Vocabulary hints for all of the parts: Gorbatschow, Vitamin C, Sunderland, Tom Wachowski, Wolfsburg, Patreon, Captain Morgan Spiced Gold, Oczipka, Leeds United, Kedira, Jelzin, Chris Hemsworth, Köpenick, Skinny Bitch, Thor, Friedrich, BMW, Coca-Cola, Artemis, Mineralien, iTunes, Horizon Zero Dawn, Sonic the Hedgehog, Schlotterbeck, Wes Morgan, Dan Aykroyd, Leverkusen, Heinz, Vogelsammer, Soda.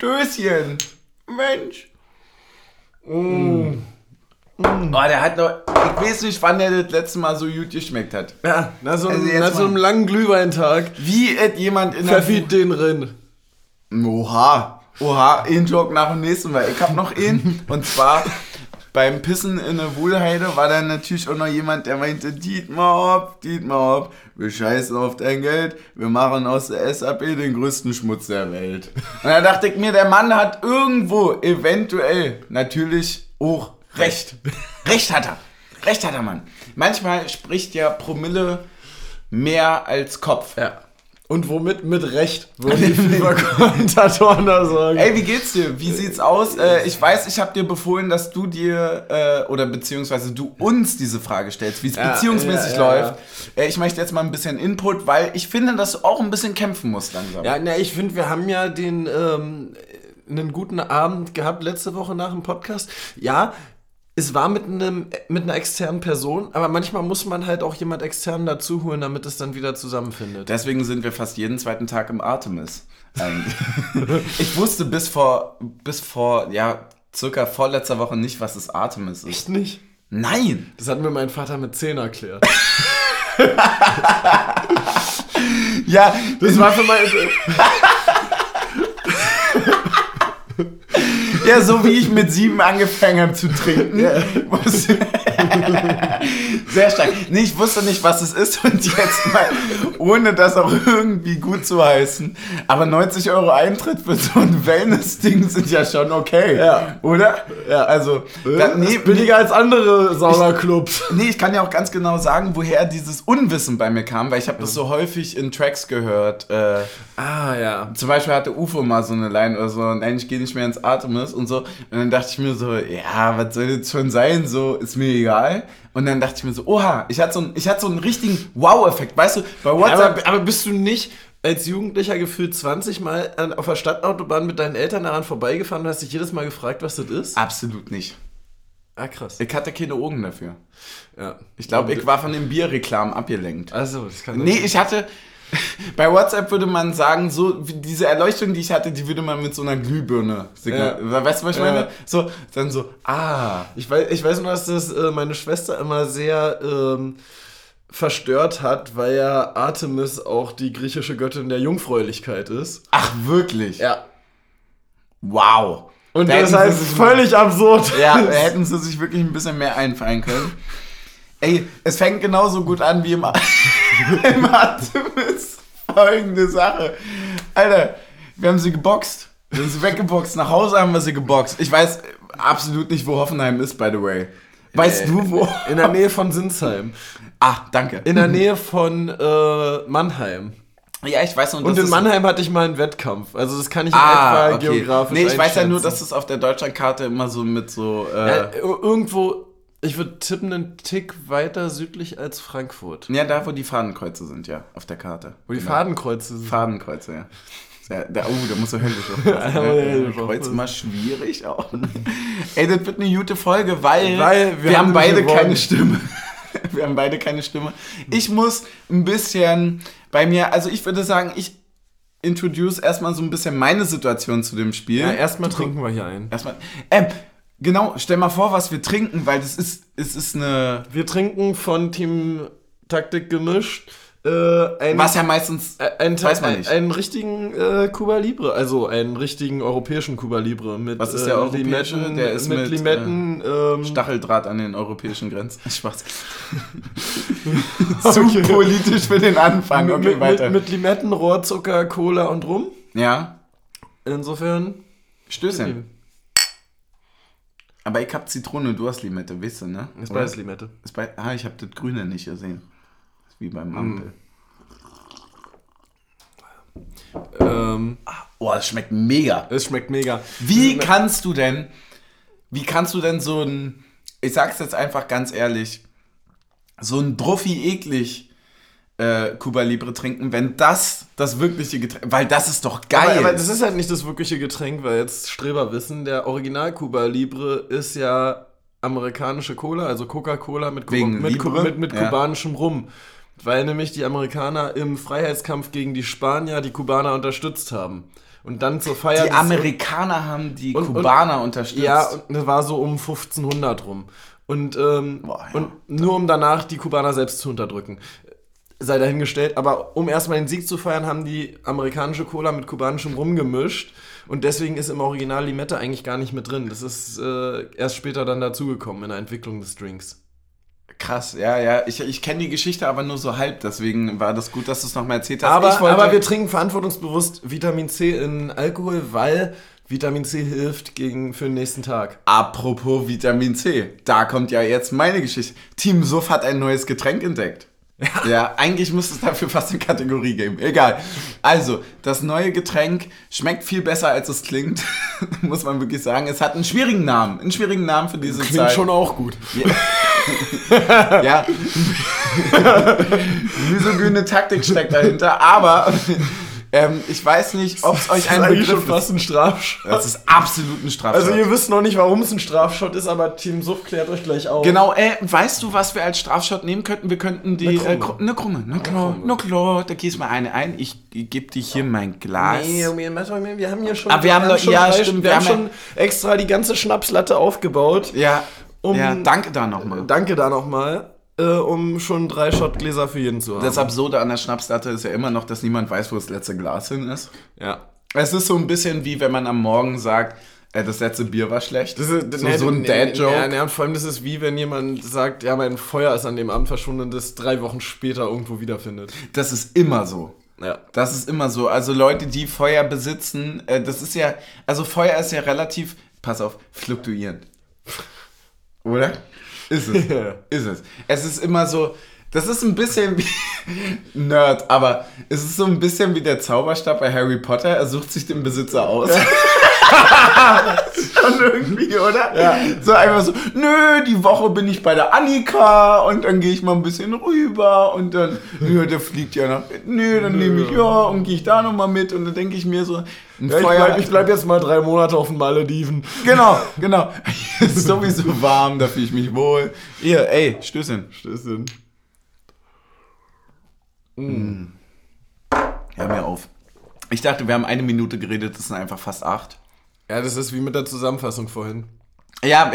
Stößchen. Mensch. Mm. Mm. Oh, der hat noch... Ich weiß nicht, wann der das letzte Mal so gut geschmeckt hat. Ja, nach so einem, also nach so einem langen Glühweintag. Wie et jemand in der... Verfied den Rinn. Oha. Oha, ein Joke nach dem nächsten, weil ich hab noch einen. Und zwar... Beim Pissen in der Wohlheide war dann natürlich auch noch jemand, der meinte, Dietmar Hopp, wir scheißen auf dein Geld, wir machen aus der SAP den größten Schmutz der Welt. Und da dachte ich mir, der Mann hat irgendwo eventuell natürlich auch Recht. Recht hat er, Mann. Manchmal spricht ja Promille mehr als Kopf. Ja. Und womit? Mit Recht, würde die FIFA-Kommentatoren da sagen. Ey, wie geht's dir? Wie sieht's aus? Ich weiß, ich hab dir befohlen, dass du dir, oder beziehungsweise du uns diese Frage stellst, wie es beziehungsmäßig läuft. Ja. Ich möchte jetzt mal ein bisschen Input, weil ich finde, dass du auch ein bisschen kämpfen musst langsam. Ja, na, ich finde, wir haben ja den einen guten Abend gehabt letzte Woche nach dem Podcast. Ja, es war mit einer externen Person, aber manchmal muss man halt auch jemand externen dazu holen, damit es dann wieder zusammenfindet. Deswegen sind wir fast jeden zweiten Tag im Artemis. Ich wusste bis vor circa vorletzter Woche nicht, was das Artemis ist. Echt nicht? Nein! Das hat mir mein Vater mit 10 erklärt. Ja, das war für mein... Ja, so wie ich mit 7 angefangen habe zu trinken. Yeah. Sehr stark. Nee, ich wusste nicht, was es ist und jetzt mal, ohne das auch irgendwie gut zu heißen, aber 90 € Eintritt für so ein Wellness-Ding sind ja schon okay, ja. Oder? Ja. Also, billiger als andere Saunaclubs. Nee, ich kann ja auch ganz genau sagen, woher dieses Unwissen bei mir kam, weil ich habe das so häufig in Tracks gehört. Ja. Zum Beispiel hatte Ufo mal so eine Line oder so, nein, ich gehe nicht mehr ins Artemis und so. Und dann dachte ich mir so, ja, was soll das schon sein, so, ist mir egal. Und dann dachte ich mir so, oha, ich hatte so einen richtigen Wow-Effekt, weißt du, bei WhatsApp... Ja, aber bist du nicht als Jugendlicher gefühlt 20 Mal auf der Stadtautobahn mit deinen Eltern daran vorbeigefahren und hast dich jedes Mal gefragt, was das ist? Absolut nicht. Ah, krass. Ich hatte keine Augen dafür. Ja. Ich glaube, ich war von den Bierreklamen abgelenkt. Also, das kann... Nee, ich hatte... Bei WhatsApp würde man sagen, so diese Erleuchtung, die ich hatte, die würde man mit so einer Glühbirne signalisieren. Ja. Weißt du, was ich meine? So, dann so, Ich weiß nur, dass das meine Schwester immer sehr verstört hat, weil ja Artemis auch die griechische Göttin der Jungfräulichkeit ist. Ach, wirklich? Ja. Wow. Und das heißt, völlig absurd. Ja, da hätten sie sich wirklich ein bisschen mehr einfallen können. Ey, es fängt genauso gut an wie im Artemis. Folgende Sache. Alter, wir haben sie geboxt. Wir haben sie weggeboxt. Nach Hause haben wir sie geboxt. Ich weiß absolut nicht, wo Hoffenheim ist, by the way. Weißt du, wo? In der Nähe von Sinsheim. Ah, danke. In der Nähe von Mannheim. Ja, ich weiß noch. Und in Mannheim hatte ich mal einen Wettkampf. Also das kann ich in etwa geografisch einschätzen. Nee, ich weiß ja nur, dass es auf der Deutschlandkarte immer so mit so... irgendwo... Ich würde tippen, einen Tick weiter südlich als Frankfurt. Ja, da, wo die Fadenkreuze sind, ja, auf der Karte. Wo die Fadenkreuze sind? Fadenkreuze, ja. Da musst du höllisch aufpassen. Kreuz immer schwierig auch. Ey, das wird eine gute Folge, weil wir haben beide keine Stimme. Wir haben beide keine Stimme. Ich muss ein bisschen bei mir, also ich würde sagen, ich introduce erstmal so ein bisschen meine Situation zu dem Spiel. Ja, erstmal trinken wir hier ein. Genau, stell mal vor, was wir trinken, weil es ist eine... Wir trinken von Team Taktik gemischt was ja meistens, weiß man nicht. Einen richtigen Cuba Libre, also einen richtigen europäischen Cuba Libre mit was ist der europäische? Limetten, der ist mit Limetten... Stacheldraht an den europäischen Grenzen. Spaß. Zu politisch für den Anfang. Okay, weiter. Mit Limetten, Rohrzucker, Cola und Rum. Ja. Insofern... Stößchen. Aber ich hab Zitrone, du hast Limette, weißt du, ne? Ist beides Limette. Ich hab das Grüne nicht gesehen. Ist wie beim Ampel. Das schmeckt mega. Es schmeckt mega. Wie kannst du denn so ein, ich sag's jetzt einfach ganz ehrlich, so ein Druffi-eklig Cuba Libre trinken, wenn das wirkliche Getränk, weil das ist doch geil. Aber das ist halt nicht das wirkliche Getränk, weil jetzt Streber wissen, der Original Cuba Libre ist ja amerikanische Cola, also Coca-Cola mit kubanischem Rum, weil nämlich die Amerikaner im Freiheitskampf gegen die Spanier die Kubaner unterstützt haben. Und dann zur Feier... Die Amerikaner haben die Kubaner unterstützt. Ja, und das war so um 1500 rum. Und, boah, ja, und nur um danach die Kubaner selbst zu unterdrücken. Sei dahingestellt. Aber um erstmal den Sieg zu feiern, haben die amerikanische Cola mit kubanischem Rum gemischt. Und deswegen ist im Original Limette eigentlich gar nicht mit drin. Das ist erst später dann dazugekommen in der Entwicklung des Drinks. Krass, ja, ja. Ich kenne die Geschichte aber nur so halb. Deswegen war das gut, dass du es nochmal erzählt hast. Aber wir trinken verantwortungsbewusst Vitamin C in Alkohol, weil... Vitamin C hilft für den nächsten Tag. Apropos Vitamin C, da kommt ja jetzt meine Geschichte. Team Suff hat ein neues Getränk entdeckt. Ja, eigentlich müsste es dafür fast eine Kategorie geben. Egal. Also, das neue Getränk schmeckt viel besser, als es klingt. Muss man wirklich sagen. Es hat einen schwierigen Namen. Einen schwierigen Namen für diese Klingt Zeit. Klingt schon auch gut. Ja. Ja. Misogyne Taktik steckt dahinter, aber... ich weiß nicht, ob es euch ein Begriff ist. Das ist schon fast ein Strafschott. Das ist absolut ein Strafschott. Also ihr wisst noch nicht, warum es ein Strafschott ist, aber Team Suff klärt euch gleich auf. Genau, weißt du, was wir als Strafschott nehmen könnten? Wir könnten die... Eine Krumme. Da gieß mal eine ein. Ich gebe dir hier mein Glas. Nee, wir haben hier schon... Aber wir haben extra die ganze Schnapslatte aufgebaut. Ja, danke da nochmal. Um schon 3 Shotgläser für jeden zu haben. Das Absurde an der Schnapslatte ist ja immer noch, dass niemand weiß, wo das letzte Glas hin ist. Ja. Es ist so ein bisschen wie, wenn man am Morgen sagt, das letzte Bier war schlecht. Das ist so ein Dad-Joke. Ja, vor allem, das ist wie, wenn jemand sagt, ja, mein Feuer ist an dem Abend verschwunden und das 3 Wochen später irgendwo wiederfindet. Das ist immer so. Ja. Das ist immer so. Also Leute, die Feuer besitzen, das ist ja, also Feuer ist ja relativ, pass auf, fluktuierend. Oder? Ist es. Es ist immer so, das ist ein bisschen wie, Nerd, aber es ist so ein bisschen wie der Zauberstab bei Harry Potter, er sucht sich den Besitzer aus. Schon irgendwie, oder? Ja. So einfach so, nö, die Woche bin ich bei der Annika und dann gehe ich mal ein bisschen rüber und dann, nö, der fliegt ja nach, nö, dann nehme ich ja und gehe ich da nochmal mit und dann denke ich mir so, ja, ich bleib jetzt mal 3 Monate auf den Malediven. Genau. Ist sowieso warm, da fühle ich mich wohl. Ihr, ey, Stößchen. Mm. Hör mir auf. Ich dachte, wir haben 1 Minute geredet, das sind einfach fast 8. Ja, das ist wie mit der Zusammenfassung vorhin. Ja,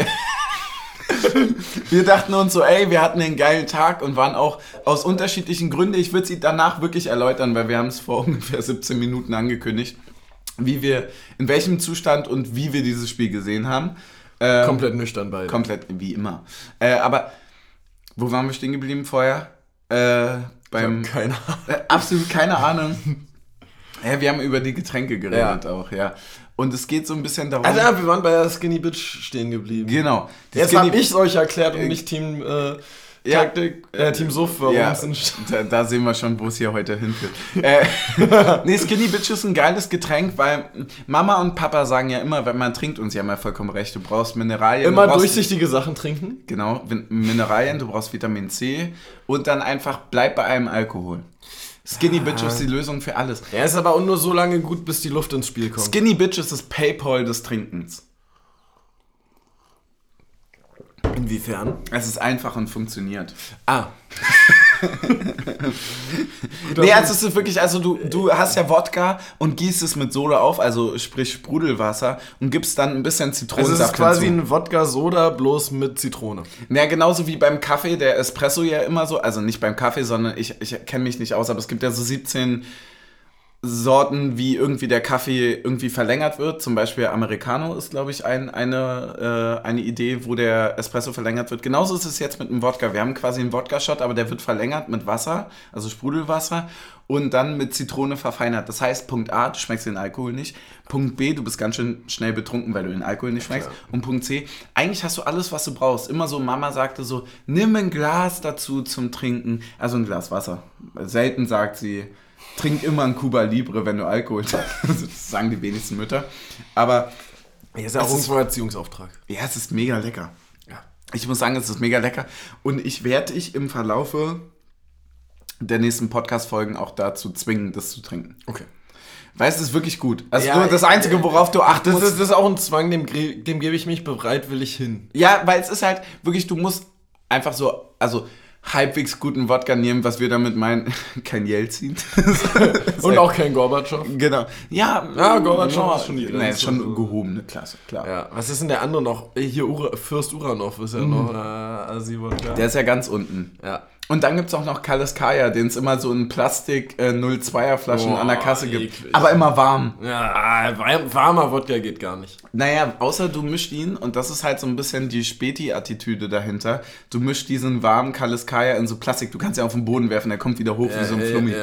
wir dachten uns so, ey, wir hatten einen geilen Tag und waren auch aus unterschiedlichen Gründen, ich würde sie danach wirklich erläutern, weil wir haben es vor ungefähr 17 Minuten angekündigt, wie wir, in welchem Zustand und wie wir dieses Spiel gesehen haben. Komplett nüchtern beide. Komplett, wie immer. Aber, wo waren wir stehen geblieben vorher? Keine Ahnung. Absolut keine Ahnung. Ja, wir haben über die Getränke geredet auch, ja. Und es geht so ein bisschen darum... Also ja, wir waren bei der Skinny Bitch stehen geblieben. Genau. Jetzt habe ich es euch erklärt und nicht Team Taktik, Team Suff, warum es da sehen wir schon, wo es hier heute hinführt. Nee, Skinny Bitch ist ein geiles Getränk, weil Mama und Papa sagen ja immer, wenn man trinkt, und sie haben ja vollkommen recht, du brauchst Mineralien. Immer durchsichtige Sachen trinken. Genau, Mineralien, du brauchst Vitamin C und dann einfach bleib bei einem Alkohol. Skinny Bitch ist die Lösung für alles. Er ist aber auch nur so lange gut, bis die Luft ins Spiel kommt. Skinny Bitch ist das PayPal des Trinkens. Inwiefern? Es ist einfach und funktioniert. Ah. Nee, also es ist wirklich, also du hast ja Wodka und gießt es mit Soda auf, also sprich Sprudelwasser und gibst dann ein bisschen Zitronensaft hinzu. Also es ist quasi ein Wodka-Soda, bloß mit Zitrone. Naja, genauso wie beim Kaffee, der Espresso ja immer so, also nicht beim Kaffee, sondern ich kenne mich nicht aus, aber es gibt ja so 17 Sorten, wie irgendwie der Kaffee irgendwie verlängert wird. Zum Beispiel Americano ist, glaube ich, eine Idee, wo der Espresso verlängert wird. Genauso ist es jetzt mit dem Wodka. Wir haben quasi einen Wodka-Shot, aber der wird verlängert mit Wasser, also Sprudelwasser, und dann mit Zitrone verfeinert. Das heißt, Punkt A, du schmeckst den Alkohol nicht. Punkt B, du bist ganz schön schnell betrunken, weil du den Alkohol nicht schmeckst. Ja. Und Punkt C, eigentlich hast du alles, was du brauchst. Immer so, Mama sagte so, nimm ein Glas dazu zum Trinken. Also ein Glas Wasser. Selten sagt sie... Trink immer ein Cuba Libre, wenn du Alkohol trinkst. Das sagen die wenigsten Mütter. Aber ja, ist auch unser Erziehungsauftrag. Ja, es ist mega lecker. Ja. Ich muss sagen, es ist mega lecker. Und ich werde dich im Verlaufe der nächsten Podcast-Folgen auch dazu zwingen, das zu trinken. Okay. Weißt du, es ist wirklich gut. Also ja, das Einzige, worauf du achtest... Das ist auch ein Zwang, dem gebe ich mich bereitwillig hin. Ja, weil es ist halt wirklich, du musst einfach so... Also halbwegs guten Wodka nehmen, was wir damit meinen, kein Jelzin. Und auch kein Gorbatschow. Genau. Ja, Gorbatschow ist schon die schon gehobene Klasse, klar. Ja. Was ist denn der andere noch? Hier, Fürst Uranov ist ja noch Asi-Wodka. Der ist ja ganz unten. Ja. Und dann gibt es auch noch Kaleskaja, den es immer so in Plastik 0,2er Flaschen an der Kasse gibt. Eklig. Aber immer warm. Ja, warmer Wodka geht gar nicht. Naja, außer du mischst ihn, und das ist halt so ein bisschen die Späti-Attitüde dahinter, du mischst diesen warmen Kaleskaja in so Plastik, du kannst ja auf den Boden werfen, der kommt wieder hoch wie so ein Flummi.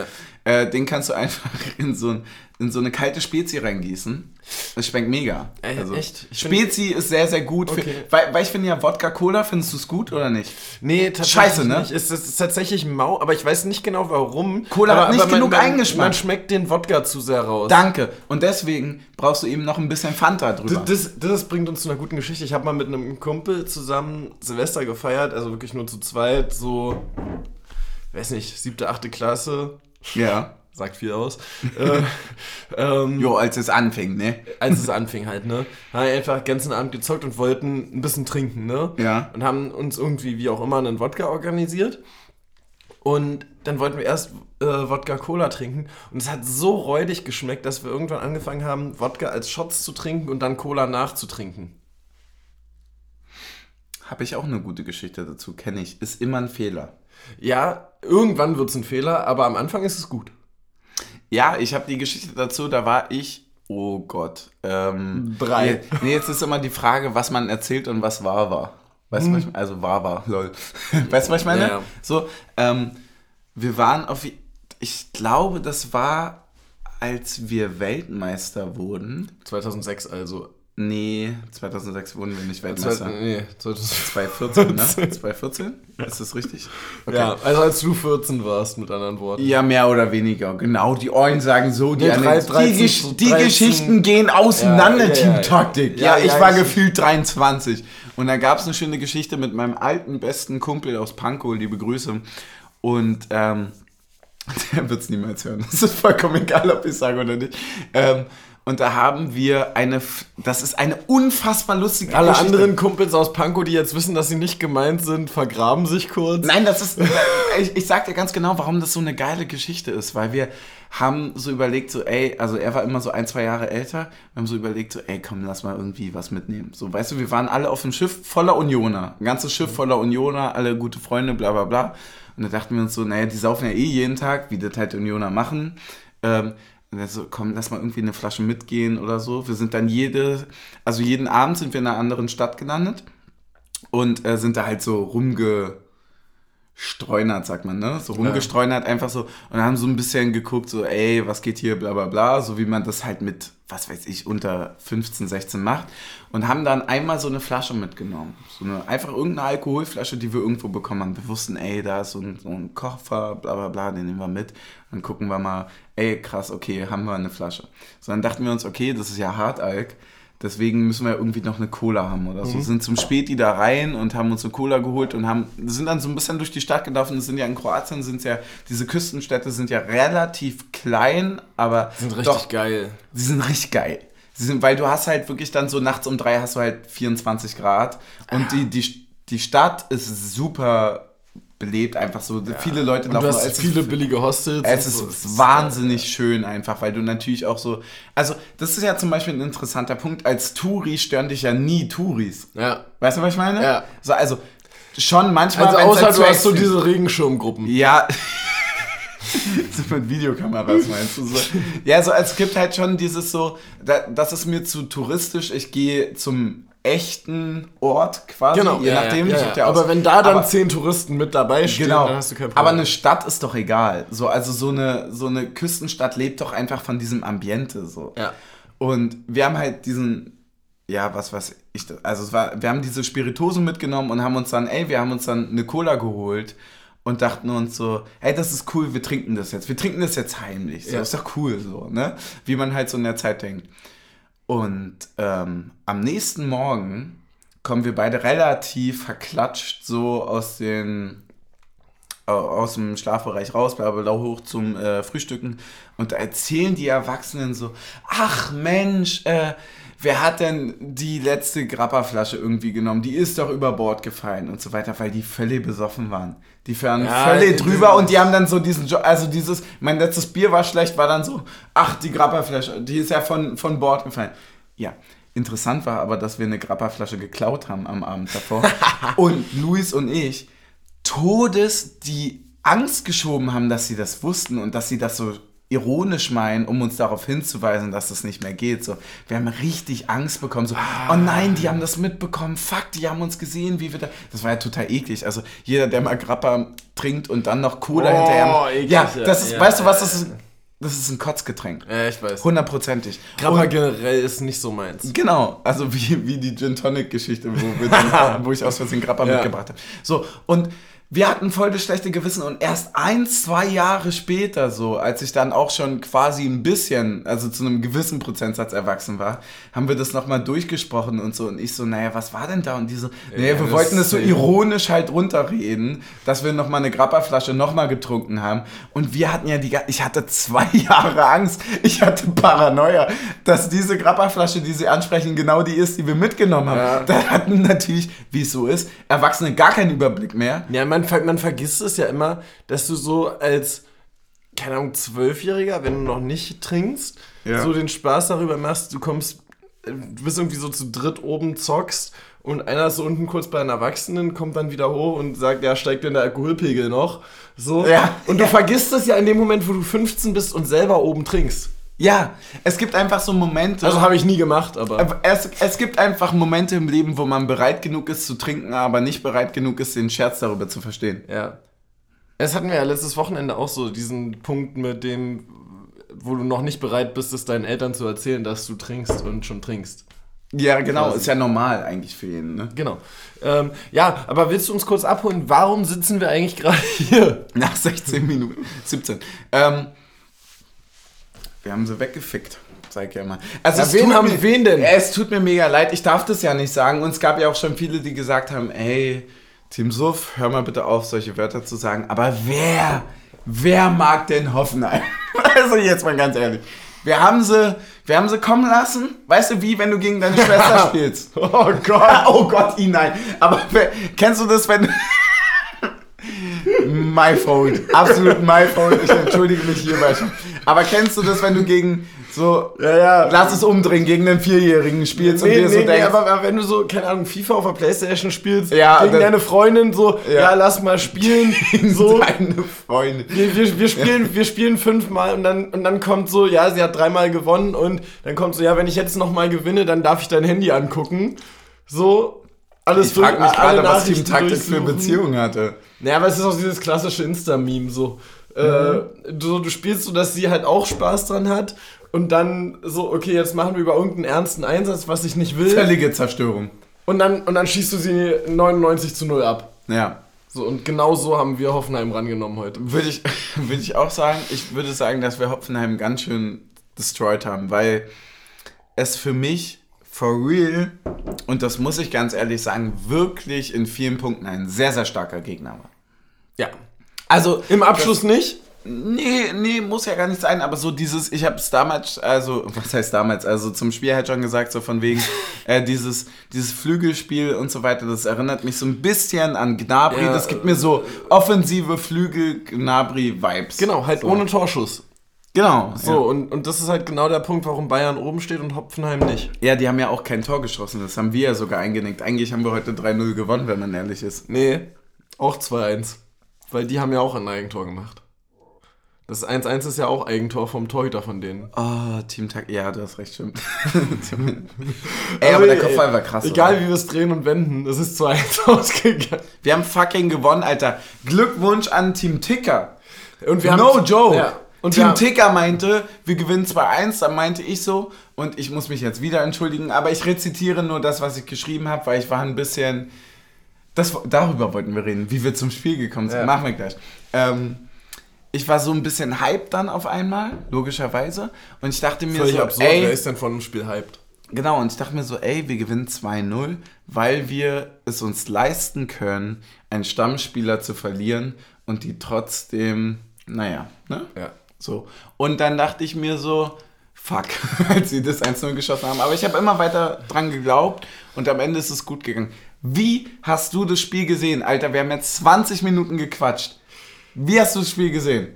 Den kannst du einfach in so eine kalte Spezi reingießen. Das schmeckt mega. Also echt? Spezi ist sehr, sehr gut. Okay. Weil ich finde ja, Wodka, Cola, findest du es gut oder nicht? Nee, tatsächlich Scheiße, ne? Nicht. Es ist tatsächlich mau, aber ich weiß nicht genau, warum. Cola hat nicht genug eingeschmeckt. Man schmeckt den Wodka zu sehr raus. Danke. Und deswegen brauchst du eben noch ein bisschen Fanta drüber. Das bringt uns zu einer guten Geschichte. Ich habe mal mit einem Kumpel zusammen Silvester gefeiert, also wirklich nur zu zweit, so, weiß nicht, 7., 8. Klasse. Ja. Sagt viel aus. Als es anfing, ne? Als es anfing halt, ne? Haben einfach den ganzen Abend gezockt und wollten ein bisschen trinken, ne? Ja. Und haben uns irgendwie, wie auch immer, einen Wodka organisiert. Und dann wollten wir erst Wodka-Cola trinken. Und es hat so räudig geschmeckt, dass wir irgendwann angefangen haben, Wodka als Shots zu trinken und dann Cola nachzutrinken. Habe ich auch eine gute Geschichte dazu, kenne ich. Ist immer ein Fehler. Ja, irgendwann wird es ein Fehler, aber am Anfang ist es gut. Ja, ich habe die Geschichte dazu, da war ich, oh Gott. 3. Nee, jetzt ist immer die Frage, was man erzählt und was wahr war. Weißt du, was ich meine? Also wahr war, lol. Weißt du, was ich meine? Ja. So, wir waren ich glaube, das war, als wir Weltmeister wurden. 2006 also. Nee, 2006 wurden wir nicht Weltmeister. Nee, 2014, ne? 2014? Ja. Ist das richtig? Okay. Ja, also als du 14 warst, mit anderen Worten. Ja, mehr oder weniger, genau. Die einen sagen so, die anderen... Die Geschichten gehen auseinander, Teamtaktik. Ich war gefühlt 23. Und da gab es eine schöne Geschichte mit meinem alten, besten Kumpel aus Pankow, liebe Grüße. Und der wird es niemals hören. Das ist vollkommen egal, ob ich sage oder nicht. Und da haben wir das ist eine unfassbar lustige Geschichte. Alle anderen Kumpels aus Pankow, die jetzt wissen, dass sie nicht gemeint sind, vergraben sich kurz. Nein, das ist, ich sag dir ganz genau, warum das so eine geile Geschichte ist, weil wir haben so überlegt, so ey, also er war immer so 1, 2 Jahre älter, wir haben so überlegt, so ey, komm, lass mal irgendwie was mitnehmen. So, weißt du, wir waren alle auf dem Schiff voller Unioner, ein ganzes Schiff voller Unioner, alle gute Freunde, bla bla bla. Und da dachten wir uns so, naja, die saufen ja eh jeden Tag, wie das halt Unioner machen, und er so, komm, lass mal irgendwie eine Flasche mitgehen oder so. Wir sind dann jeden Abend sind wir in einer anderen Stadt gelandet und sind da halt so rumgestreunert, sagt man, ne? So rumgestreunert, einfach so. Und haben so ein bisschen geguckt, so, ey, was geht hier, bla bla bla. So wie man das halt mit, was weiß ich, unter 15, 16 macht. Und haben dann einmal so eine Flasche mitgenommen. So eine, einfach irgendeine Alkoholflasche, die wir irgendwo bekommen haben. Wir wussten, ey, da ist so ein Koffer, bla bla bla, den nehmen wir mit. Dann gucken wir mal, ey, krass, okay, haben wir eine Flasche. So, dann dachten wir uns, okay, das ist ja Hartalk, deswegen müssen wir irgendwie noch eine Cola haben oder so. Sind zum Späti da rein und haben uns eine Cola geholt und sind dann so ein bisschen durch die Stadt gelaufen. Das sind ja in Kroatien, diese Küstenstädte sind ja relativ klein, aber die sind richtig geil. Sie sind richtig geil. Weil du hast halt wirklich dann so nachts um 3 hast du halt 24 Grad und die Stadt ist super... belebt, einfach so, viele Leute laufen. Du hast viele billige Hostels. Es ist wahnsinnig schön einfach, weil du natürlich auch so, also das ist ja zum Beispiel ein interessanter Punkt, als Touri stören dich ja nie Touris. Ja. Weißt du, was ich meine? Ja. So, also schon manchmal... Also außer du hast so diese Regenschirmgruppen. Ja. So mit Videokameras meinst du so. Ja, so also, es gibt halt schon dieses so, das ist mir zu touristisch, ich gehe zum... echten Ort quasi, genau. Je nachdem. Ja. Aber wenn da dann 10 Touristen mit dabei stehen, dann hast du kein Problem. Aber eine Stadt ist doch egal. So, also so eine Küstenstadt lebt doch einfach von diesem Ambiente. So. Ja. Und wir haben halt wir haben diese Spirituosen mitgenommen und haben uns dann eine Cola geholt und dachten uns so, hey, das ist cool, wir trinken das jetzt heimlich. So, ist doch cool, so, ne? Wie man halt so in der Zeit denkt. Und am nächsten Morgen kommen wir beide relativ verklatscht so aus dem Schlafbereich raus, bla bla, hoch zum Frühstücken. Und da erzählen die Erwachsenen so, ach Mensch, wer hat denn die letzte Grappa-Flasche irgendwie genommen? Die ist doch über Bord gefallen und so weiter, weil die völlig besoffen waren. Die fahren ja, völlig drüber und die haben dann so diesen, mein letztes Bier war schlecht, war dann so, ach, die Grappa-Flasche, die ist ja von Bord gefallen. Ja, interessant war aber, dass wir eine Grappa-Flasche geklaut haben am Abend davor und Luis und ich die Angst geschoben haben, dass sie das wussten und dass sie das so ironisch meinen, um uns darauf hinzuweisen, dass das nicht mehr geht. So, wir haben richtig Angst bekommen. So, oh nein, die haben das mitbekommen. Fuck, die haben uns gesehen, wie wir da... Das war ja total eklig. Also jeder, der mal Grappa trinkt und dann noch Cola hinterher... Eklig, ja, das ist, ja. Weißt du was, das ist... Das ist ein Kotzgetränk. Ja, ich weiß. Hundertprozentig. Grappa generell ist nicht so meins. Genau. Also wie die Gin-Tonic-Geschichte, wo ich aus Versehen Grappa mitgebracht habe. So, und wir hatten voll das schlechte Gewissen und erst 1-2 Jahre später so, als ich dann auch schon quasi ein bisschen, also zu einem gewissen Prozentsatz erwachsen war, haben wir das nochmal durchgesprochen und so und ich so, naja, was war denn da? Und die so, naja, wir wollten das so ironisch halt runterreden, dass wir nochmal eine Grappa-Flasche nochmal getrunken haben und wir hatten ja ich hatte 2 Jahre Angst, ich hatte Paranoia, dass diese Grappa-Flasche, die sie ansprechen, genau die ist, die wir mitgenommen haben. Ja. Da hatten natürlich, wie es so ist, Erwachsene gar keinen Überblick mehr. Ja, man vergisst es ja immer, dass du so als, keine Ahnung, 12-Jähriger, wenn du noch nicht trinkst, so den Spaß darüber machst, du bist irgendwie so zu dritt oben, zockst und einer ist so unten kurz bei einem Erwachsenen, kommt dann wieder hoch und sagt, ja, steigt denn der Alkoholpegel noch? So. Ja. Und du vergisst es ja in dem Moment, wo du 15 bist und selber oben trinkst. Ja, es gibt einfach so Momente... Also habe ich nie gemacht, aber... Es gibt einfach Momente im Leben, wo man bereit genug ist zu trinken, aber nicht bereit genug ist, den Scherz darüber zu verstehen. Ja. Das hatten wir ja letztes Wochenende auch so, diesen Punkt mit dem, wo du noch nicht bereit bist, es deinen Eltern zu erzählen, dass du trinkst und schon trinkst. Ja, genau. Quasi. Ist ja normal eigentlich für jeden, ne? Genau. Ja, aber willst du uns kurz abholen, warum sitzen wir eigentlich gerade hier? Nach 16 Minuten. 17. Wir haben sie weggefickt, sag ich ja mal. Also ja, wen denn? Es tut mir mega leid, ich darf das ja nicht sagen. Und es gab ja auch schon viele, die gesagt haben, ey, Team Suff, hör mal bitte auf, solche Wörter zu sagen. Aber wer mag denn Hoffenheim? Also jetzt mal ganz ehrlich. Wir haben sie kommen lassen. Weißt du, wie wenn du gegen deine Schwester spielst? Oh Gott, nein. Aber kennst du das, wenn... My fault. Absolut my fault. Ich entschuldige mich hierbei schon. Aber kennst du das, wenn du gegen so, lass es umdrehen, gegen einen 4-Jährigen spielst und dir so denkst? Nee, aber wenn du so, keine Ahnung, FIFA auf der Playstation spielst, gegen deine Freundin so, lass mal spielen. So. Deine Freundin. Wir spielen 5-mal und dann kommt so, ja, sie hat 3-mal gewonnen und dann kommt so, ja, wenn ich jetzt nochmal gewinne, dann darf ich dein Handy angucken. So. Ich frage mich gerade, was Team Taktik für eine Beziehung hatte. Naja, aber es ist auch dieses klassische Insta-Meme so. Du spielst so, dass sie halt auch Spaß dran hat und dann so, okay, jetzt machen wir über irgendeinen ernsten Einsatz, was ich nicht will. Völlige Zerstörung. Und dann schießt du sie 99-0 ab. Ja. So, und genau so haben wir Hoffenheim rangenommen heute. Würde ich auch sagen, ich würde sagen, dass wir Hoffenheim ganz schön destroyed haben, weil es für mich... For real, und das muss ich ganz ehrlich sagen, wirklich in vielen Punkten ein sehr, sehr starker Gegner war. Ja. Also im Abschluss nicht? Nee, muss ja gar nicht sein, aber so dieses, ich hab's damals, also, was heißt damals, also zum Spiel halt schon gesagt, so von wegen, dieses Flügelspiel und so weiter, das erinnert mich so ein bisschen an Gnabry, das gibt mir so offensive Flügel-Gnabry-Vibes. Genau, halt so. Ohne Torschuss. Genau. So, ja. Und das ist halt genau der Punkt, warum Bayern oben steht und Hoffenheim nicht. Ja, die haben ja auch kein Tor geschossen, das haben wir ja sogar eingenickt. Eigentlich haben wir heute 3-0 gewonnen, wenn man ehrlich ist. Nee, auch 2-1, weil die haben ja auch ein Eigentor gemacht. Das 1-1 ist ja auch Eigentor vom Torhüter von denen. Oh, Team Tag. Ja, du hast recht, stimmt. Ey, aber der Kopfball war krass. Egal, oder? Wie wir es drehen und wenden, es ist 2-1 ausgegangen. Wir haben fucking gewonnen, Alter. Glückwunsch an Team Ticker. Und wir no haben, joke. Ja. Und Team Ticker meinte, wir gewinnen 2-1, dann meinte ich so, und ich muss mich jetzt wieder entschuldigen, aber ich rezitiere nur das, was ich geschrieben habe, weil ich war ein bisschen, darüber wollten wir reden, wie wir zum Spiel gekommen sind, machen wir gleich. Ich war so ein bisschen hyped dann auf einmal, logischerweise, und ich dachte mir völlig so, absurd, ey, wer ist denn von einem Spiel hyped? Genau, und ich dachte mir so, ey, wir gewinnen 2-0, weil wir es uns leisten können, einen Stammspieler zu verlieren und die trotzdem, naja, ne? Ja. So. Und dann dachte ich mir so, fuck, als sie das 1-0 geschossen haben. Aber ich habe immer weiter dran geglaubt und am Ende ist es gut gegangen. Wie hast du das Spiel gesehen? Alter, wir haben jetzt 20 Minuten gequatscht. Wie hast du das Spiel gesehen?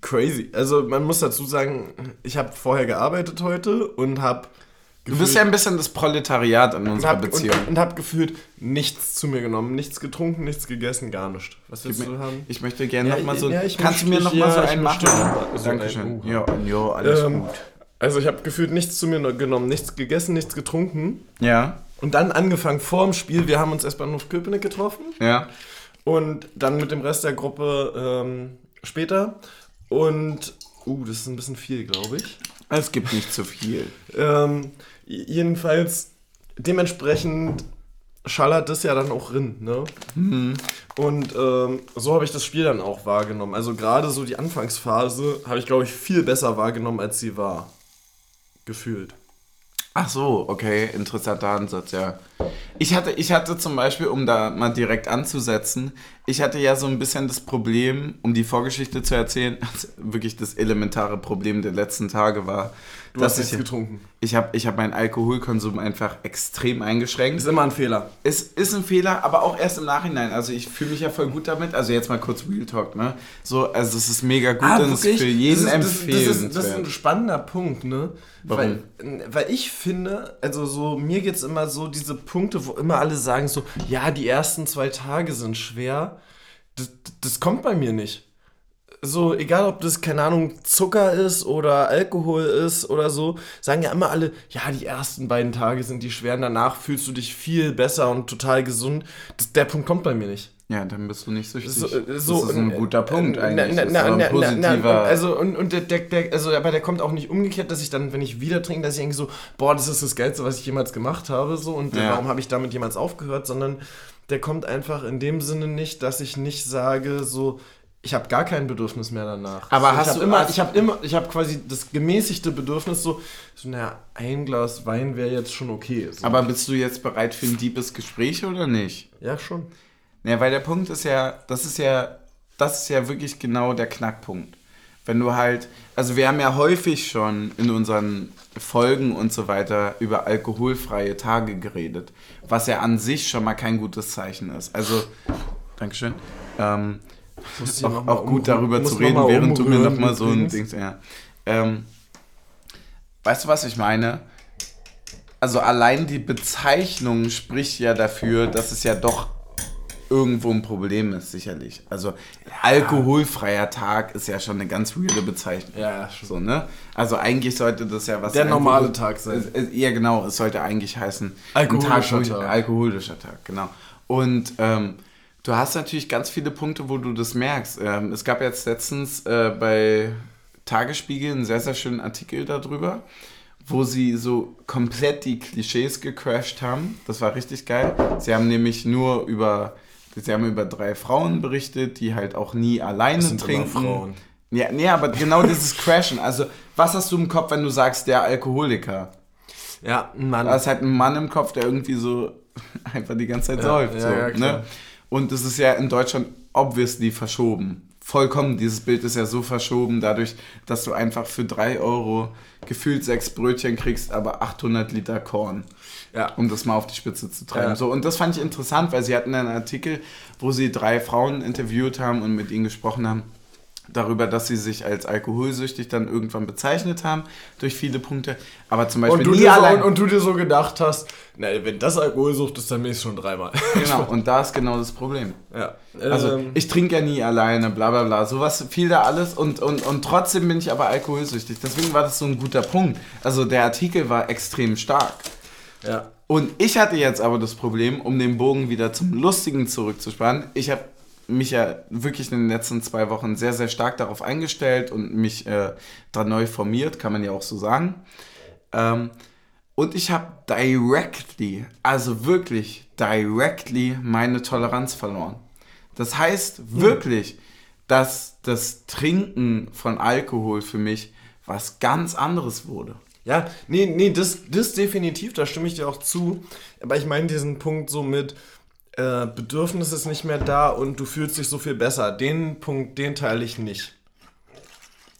Crazy. Also man muss dazu sagen, ich habe vorher gearbeitet heute und habe... Du bist ja ein bisschen das Proletariat in unserer Beziehung. Und habe gefühlt nichts zu mir genommen, nichts getrunken, nichts gegessen, gar nichts. Was willst du haben? Ich möchte gerne nochmal so... kannst du mir nochmal so einen machen? Dankeschön. Ja, alles gut. Also ich habe gefühlt nichts zu mir genommen, nichts gegessen, nichts getrunken. Ja. Und dann angefangen vor dem Spiel, wir haben uns erst beim Köpenick getroffen. Ja. Und dann mit dem Rest der Gruppe später. Und... das ist ein bisschen viel, glaube ich. Es gibt nicht zu viel. Jedenfalls, dementsprechend schallert das ja dann auch rin, ne? Mhm. Und so habe ich das Spiel dann auch wahrgenommen. Also gerade so die Anfangsphase habe ich, glaube ich, viel besser wahrgenommen, als sie war. Gefühlt. Ach so, okay, interessanter Ansatz, ja. Ich hatte zum Beispiel, um da mal direkt anzusetzen, ich hatte ja so ein bisschen das Problem, um die Vorgeschichte zu erzählen, also wirklich das elementare Problem der letzten Tage war, dass ich... Du hast nichts getrunken. Ich hab meinen Alkoholkonsum einfach extrem eingeschränkt. Ist immer ein Fehler. Ist ein Fehler, aber auch erst im Nachhinein. Also ich fühle mich ja voll gut damit. Also jetzt mal kurz Real Talk, ne? So, also es ist mega gut und es ist für jeden empfehlenswert. Das ist ein spannender Punkt, ne? Warum? Weil ich finde, also so mir geht's immer so diese Punkte, wo immer alle sagen so, ja, die ersten 2 Tage sind schwer. Das kommt bei mir nicht. So, egal ob das, keine Ahnung, Zucker ist oder Alkohol ist oder so, sagen ja immer alle, ja, die ersten 2 Tage sind die schweren, danach fühlst du dich viel besser und total gesund. Der Punkt kommt bei mir nicht. Ja, dann bist du nicht süchtig. Das ist ein guter Punkt eigentlich. Aber der kommt auch nicht umgekehrt, dass ich dann, wenn ich wieder trinke, dass ich denke so, boah, das ist das Geilste, was ich jemals gemacht habe, so, und ja, warum habe ich damit jemals aufgehört, sondern der kommt einfach in dem Sinne nicht, dass ich nicht sage so, ich habe gar kein Bedürfnis mehr danach. Aber so, ich habe quasi das gemäßigte Bedürfnis, so naja, ein Glas Wein wäre jetzt schon okay. So. Aber bist du jetzt bereit für ein deepes Gespräch oder nicht? Ja, schon. Naja, weil der Punkt ist ja, das ist ja wirklich genau der Knackpunkt. Wenn du halt, also wir haben ja häufig schon in unseren Folgen und so weiter über alkoholfreie Tage geredet, was ja an sich schon mal kein gutes Zeichen ist. Also, Dankeschön, auch gut darüber zu reden, während du mir nochmal so ein Ding... Ja. Weißt du, was ich meine? Also allein die Bezeichnung spricht ja dafür, dass es ja doch irgendwo ein Problem ist, sicherlich. Also ja, alkoholfreier Tag ist ja schon eine ganz weirde Bezeichnung. Ja, schon. So, ne? Also eigentlich sollte das ja was... Der normale Tag sein. Ja, genau. Es sollte eigentlich heißen... Alkoholischer Tag, genau. Und... du hast natürlich ganz viele Punkte, wo du das merkst. Es gab jetzt letztens bei Tagesspiegel einen sehr, sehr schönen Artikel darüber, wo sie so komplett die Klischees gecrashed haben. Das war richtig geil. Sie haben nämlich über 3 Frauen berichtet, die halt auch nie alleine trinken. Das sind immer Frauen. Ja, nee, aber genau dieses Crashen. Also, was hast du im Kopf, wenn du sagst, der Alkoholiker? Ja, ein Mann. Da ist halt ein Mann im Kopf, der irgendwie so einfach die ganze Zeit säuft. Ja, ja, klar. Ne? Und das ist ja in Deutschland obviously verschoben. Vollkommen, dieses Bild ist ja so verschoben, dadurch, dass du einfach für 3 € gefühlt 6 Brötchen kriegst, aber 800 Liter Korn, ja, um das mal auf die Spitze zu treiben. Ja. So, und das fand ich interessant, weil sie hatten einen Artikel, wo sie 3 Frauen interviewt haben und mit ihnen gesprochen haben, darüber, dass sie sich als alkoholsüchtig dann irgendwann bezeichnet haben, durch viele Punkte, aber zum Beispiel... Und du dir so gedacht hast, na, wenn das Alkoholsucht ist, dann bin ich schon 3-mal. Genau, und da ist genau das Problem. Ja. Also, ich trinke ja nie alleine, bla bla bla, sowas fiel da alles und trotzdem bin ich aber alkoholsüchtig, deswegen war das so ein guter Punkt. Also, der Artikel war extrem stark. Ja. Und ich hatte jetzt aber das Problem, um den Bogen wieder zum Lustigen zurückzuspannen, ich habe mich ja wirklich in den letzten 2 Wochen sehr, sehr stark darauf eingestellt und mich da neu formiert, kann man ja auch so sagen. Und ich habe directly meine Toleranz verloren. Das heißt wirklich, dass das Trinken von Alkohol für mich was ganz anderes wurde. Ja, nee, das definitiv, da stimme ich dir auch zu. Aber ich meine diesen Punkt so mit... Bedürfnis ist nicht mehr da und du fühlst dich so viel besser. Den Punkt, den teile ich nicht.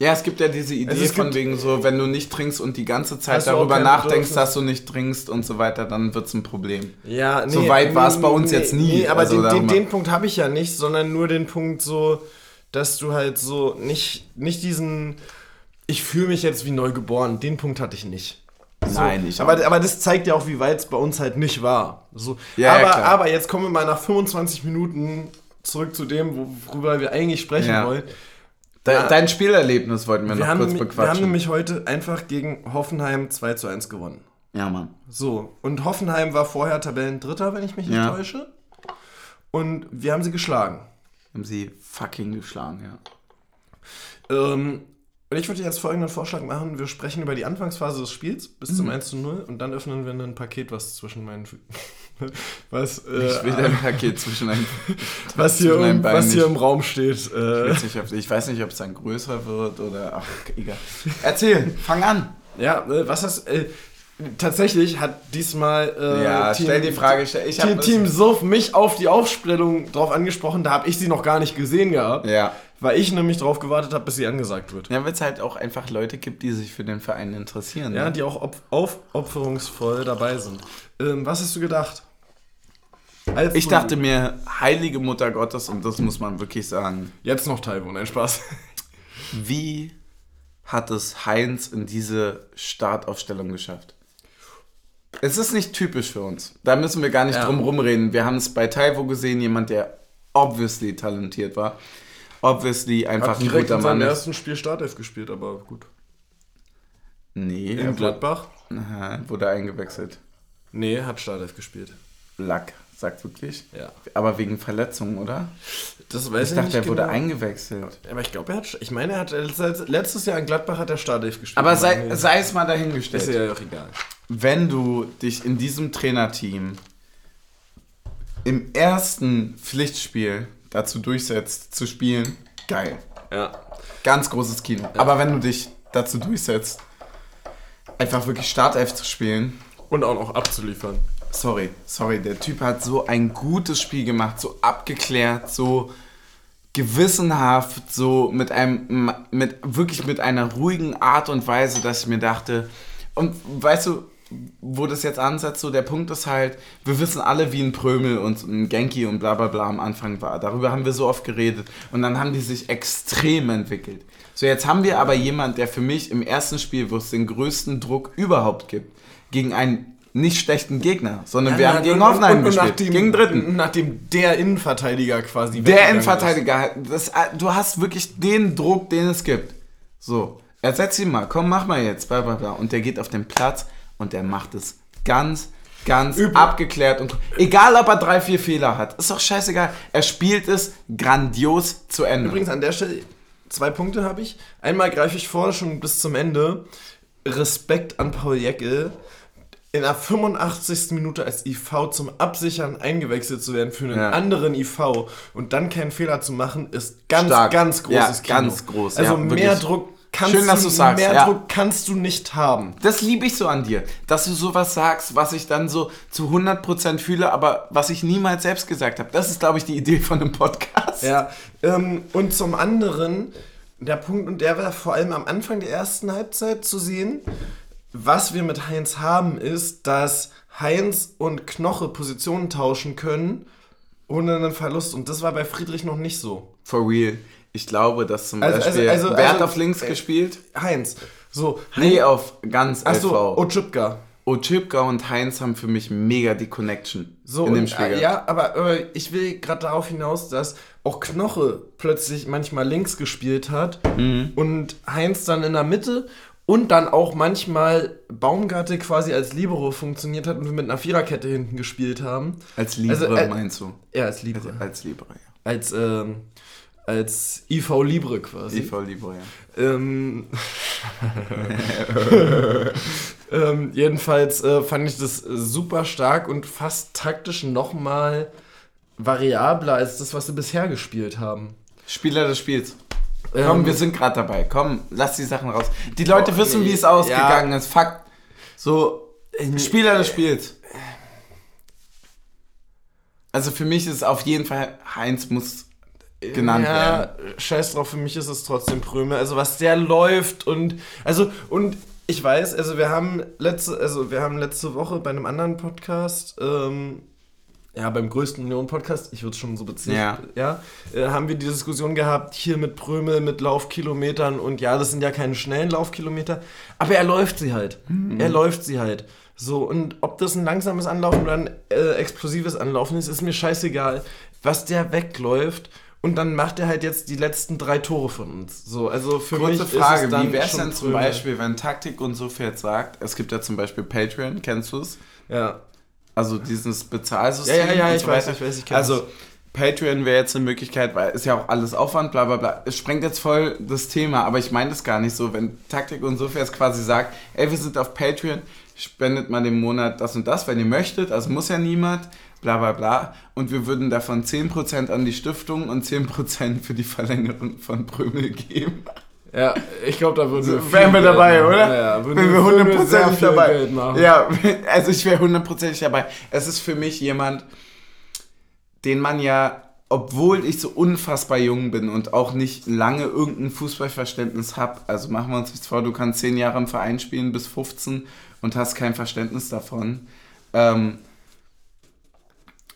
Ja, es gibt ja diese Idee von wegen so, wenn du nicht trinkst und die ganze Zeit darüber nachdenkst, dass du nicht trinkst und so weiter, dann wird's ein Problem. Ja, nee, so weit war es bei uns jetzt nie. Nee, aber also den Punkt habe ich ja nicht, sondern nur den Punkt so, dass du halt so nicht diesen, ich fühle mich jetzt wie neu geboren, den Punkt hatte ich nicht. So. Nein, ich aber das zeigt ja auch, wie weit es bei uns halt nicht war. So. Ja, aber jetzt kommen wir mal nach 25 Minuten zurück zu dem, worüber wir eigentlich sprechen wollen. Dein Spielerlebnis wollten wir noch kurz bequatschen. Wir haben nämlich heute einfach gegen Hoffenheim 2:1 gewonnen. Ja, Mann. So, und Hoffenheim war vorher Tabellendritter, wenn ich mich nicht täusche. Und wir haben sie geschlagen. Haben sie fucking geschlagen, ja. Und ich würde jetzt folgenden Vorschlag machen. Wir sprechen über die Anfangsphase des Spiels bis zum 1:0 und dann öffnen wir ein Paket, was zwischen meinen... ich will ein Paket zwischen einem... was hier im Raum steht. Ich weiß nicht, ob es dann größer wird oder... Ach, egal. Erzähl, fang an. Ja, was hast... tatsächlich hat diesmal Team Surf mich auf die Aufstellung drauf angesprochen, da habe ich sie noch gar nicht gesehen gehabt, weil ich nämlich drauf gewartet habe, bis sie angesagt wird. Ja, weil es halt auch einfach Leute gibt, die sich für den Verein interessieren. Ja, ne? Die auch aufopferungsvoll dabei sind. Was hast du gedacht? Ich dachte mir, heilige Mutter Gottes, und das muss man wirklich sagen. Jetzt noch Taiwo, nein, Spaß. Wie hat es Heinz in diese Startaufstellung geschafft? Es ist nicht typisch für uns. Da müssen wir gar nicht drum rumreden. Wir haben es bei Taiwo gesehen, jemand, der obviously talentiert war. Obviously einfach ein guter Mann. Hat direkt in seinem ersten Spiel Startelf gespielt, aber gut. Nee. In Gladbach? Wurde eingewechselt. Nee, hat Startelf gespielt. Lack, sagt wirklich. Ja. Aber wegen Verletzung, oder? Das weiß ich dachte, nicht er genau. Wurde eingewechselt. Aber ich glaube, er hat letztes Jahr in Gladbach hat er Startelf gespielt. Aber sei es mal dahingestellt. Ist ja auch egal. Wenn du dich in diesem Trainerteam im ersten Pflichtspiel dazu durchsetzt, zu spielen, geil. Ja. Ganz großes Kino. Ja. Aber wenn du dich dazu durchsetzt, einfach wirklich Startelf zu spielen. Und auch noch abzuliefern. Sorry, der Typ hat so ein gutes Spiel gemacht, so abgeklärt, so gewissenhaft, so mit einer ruhigen Art und Weise, dass ich mir dachte, und weißt du, wo das jetzt ansetzt, so der Punkt ist halt, wir wissen alle, wie ein Prömel und ein Genki und bla bla bla am Anfang war. Darüber haben wir so oft geredet und dann haben die sich extrem entwickelt. So, jetzt haben wir aber jemanden, der für mich im ersten Spiel, wo es den größten Druck überhaupt gibt, gegen einen nicht schlechten Gegner, sondern wir haben gegen Hoffenheim gespielt, gegen Dritten. Nachdem der Innenverteidiger quasi... Der Innenverteidiger, du hast wirklich den Druck, den es gibt. So, ersetz ihn mal, komm, mach mal jetzt, bla bla bla. Und der geht auf den Platz und der macht es ganz, ganz abgeklärt. Und egal, ob er 3-4 Fehler hat, ist doch scheißegal. Er spielt es grandios zu Ende. Übrigens an der Stelle 2 Punkte habe ich. Einmal greife ich vor, schon bis zum Ende. Respekt an Paul Jäckel. In der 85. Minute als IV zum Absichern eingewechselt zu werden für einen anderen IV und dann keinen Fehler zu machen, ist ganz, ganz großes Kino. Ganz groß. Also mehr Druck kannst du nicht haben. Das liebe ich so an dir, dass du sowas sagst, was ich dann so zu 100% fühle, aber was ich niemals selbst gesagt habe. Das ist, glaube ich, die Idee von einem Podcast. Ja, und zum anderen, der Punkt, und der war vor allem am Anfang der ersten Halbzeit zu sehen, was wir mit Heinz haben, ist, dass Heinz und Knoche Positionen tauschen können ohne einen Verlust. Und das war bei Friedrich noch nicht so. For real. Ich glaube, dass zum Beispiel... Wer hat auf links gespielt? Heinz. So. Nee, auf ganz LV. Achso, Oczipka. Oczipka und Heinz haben für mich mega die Connection in dem Spiel. Ja, aber ich will gerade darauf hinaus, dass auch Knoche plötzlich manchmal links gespielt hat und Heinz dann in der Mitte... Und dann auch manchmal Baumgarte quasi als Libero funktioniert hat und wir mit einer Viererkette hinten gespielt haben. Als Libre meinst du? Ja, als Libre. Als Libre, ja. Als IV Libre quasi. IV Libre, ja. Jedenfalls fand ich das super stark und fast taktisch nochmal variabler als das, was sie bisher gespielt haben. Spieler des Spiels. Komm, wir sind gerade dabei. Komm, lass die Sachen raus. Die Leute wissen, wie es ausgegangen ist. Fakt. So, Spieler des Spiels. Also für mich ist es auf jeden Fall, Heinz muss genannt werden. Scheiß drauf, für mich ist es trotzdem Prömel. Also was der läuft und ich weiß, also wir haben letzte Woche bei einem anderen Podcast, beim größten Millionen-Podcast, ich würde es schon so beziehen, haben wir die Diskussion gehabt, hier mit Prömel, mit Laufkilometern und ja, das sind ja keine schnellen Laufkilometer, aber er läuft sie halt. Mhm. Er läuft sie halt. So, und ob das ein langsames Anlaufen oder ein explosives Anlaufen ist mir scheißegal, was der wegläuft. Und dann macht er halt jetzt die letzten 3 Tore von uns. So, also für mich ist es dann kurze Frage, wie wäre es denn zum Beispiel, wenn Taktik und so viel sagt, es gibt ja zum Beispiel Patreon, kennst du es? Ja. Also dieses Bezahlsystem. Ja, ich weiß, ich kenne es. Also Patreon wäre jetzt eine Möglichkeit, weil ist ja auch alles Aufwand, bla bla bla. Es sprengt jetzt voll das Thema, aber ich meine das gar nicht so, wenn Taktik und so viel jetzt quasi sagt, ey, wir sind auf Patreon, spendet mal den Monat das und das, wenn ihr möchtet, also muss ja niemand, bla bla bla, und wir würden davon 10% an die Stiftung und 10% für die Verlängerung von Prömel geben. Ja, ich glaube, da würden wir wären wir dabei, machen, oder? Ja, wären wir 100% dabei. Ja, also ich wäre 100% dabei. Es ist für mich jemand, den man ja, obwohl ich so unfassbar jung bin und auch nicht lange irgendein Fußballverständnis habe, also machen wir uns nichts vor, du kannst 10 Jahre im Verein spielen bis 15 und hast kein Verständnis davon.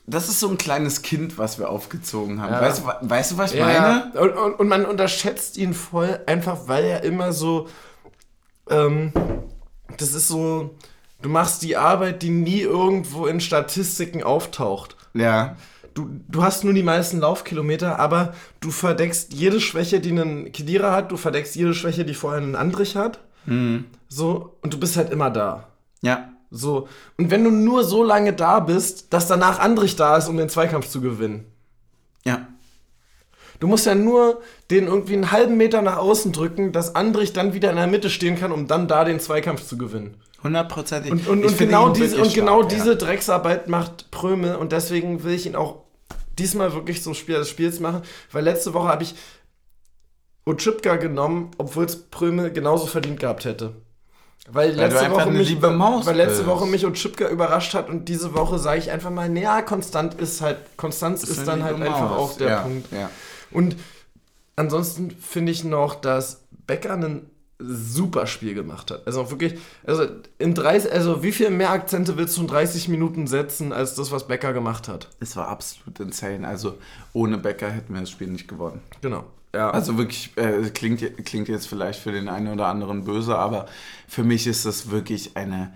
Das ist so ein kleines Kind, was wir aufgezogen haben. Ja. Weißt du, was ich meine? Und man unterschätzt ihn voll, einfach weil er immer so, das ist so, du machst die Arbeit, die nie irgendwo in Statistiken auftaucht. Ja. Du hast nur die meisten Laufkilometer, aber du verdeckst jede Schwäche, die einen Kedira hat, du verdeckst jede Schwäche, die vorher einen Andrich hat. Mhm. So, und du bist halt immer da. Ja. So, und wenn du nur so lange da bist, dass danach Andrich da ist, um den Zweikampf zu gewinnen. Ja. Du musst ja nur den irgendwie einen halben Meter nach außen drücken, dass Andrich dann wieder in der Mitte stehen kann, um dann da den Zweikampf zu gewinnen. 100%. Und genau diese Drecksarbeit macht Prömel, und deswegen will ich ihn auch diesmal wirklich zum Spieler des Spiels machen, weil letzte Woche habe ich Oczipka genommen, obwohl es Prömel genauso verdient gehabt hätte. Weil letzte Woche mich Oczipka überrascht hat, und diese Woche sage ich einfach mal, naja, Konstanz ist dann halt einfach auch der Punkt. Ja. Und ansonsten finde ich noch, dass Becker ein super Spiel gemacht hat. Also wirklich, wie viel mehr Akzente willst du in 30 Minuten setzen, als das, was Becker gemacht hat? Es war absolut insane. Also ohne Becker hätten wir das Spiel nicht gewonnen. Genau. Ja. Also wirklich, klingt jetzt vielleicht für den einen oder anderen böse, aber für mich ist das wirklich eine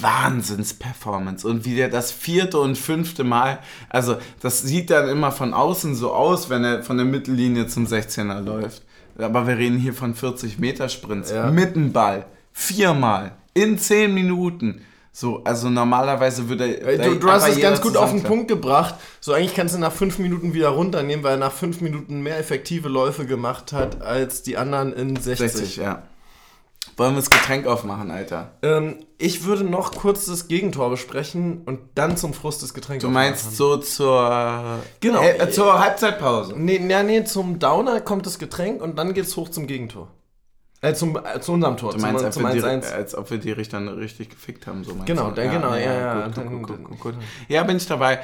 Wahnsinns-Performance. Und wie der das 4. und 5. Mal, also das sieht dann immer von außen so aus, wenn er von der Mittellinie zum 16er läuft. Aber wir reden hier von 40-Meter-Sprints, mit dem Ball, 4-mal, in 10 Minuten. So, also normalerweise würde er... Du hast es ganz gut auf den Punkt gebracht. So, eigentlich kannst du nach 5 Minuten wieder runternehmen, weil er nach 5 Minuten mehr effektive Läufe gemacht hat als die anderen in 60. 60, ja. Wollen wir das Getränk aufmachen, Alter? Ich würde noch kurz das Gegentor besprechen und dann zum Frust des Getränks. Du meinst so zur Halbzeitpause? Nee, zum Downer kommt das Getränk und dann geht's hoch zum Gegentor. Zu unserem Tor. Du meinst, als ob wir die Richter richtig gefickt haben. So meinst genau, du? Ja. Gut. Ja, bin ich dabei.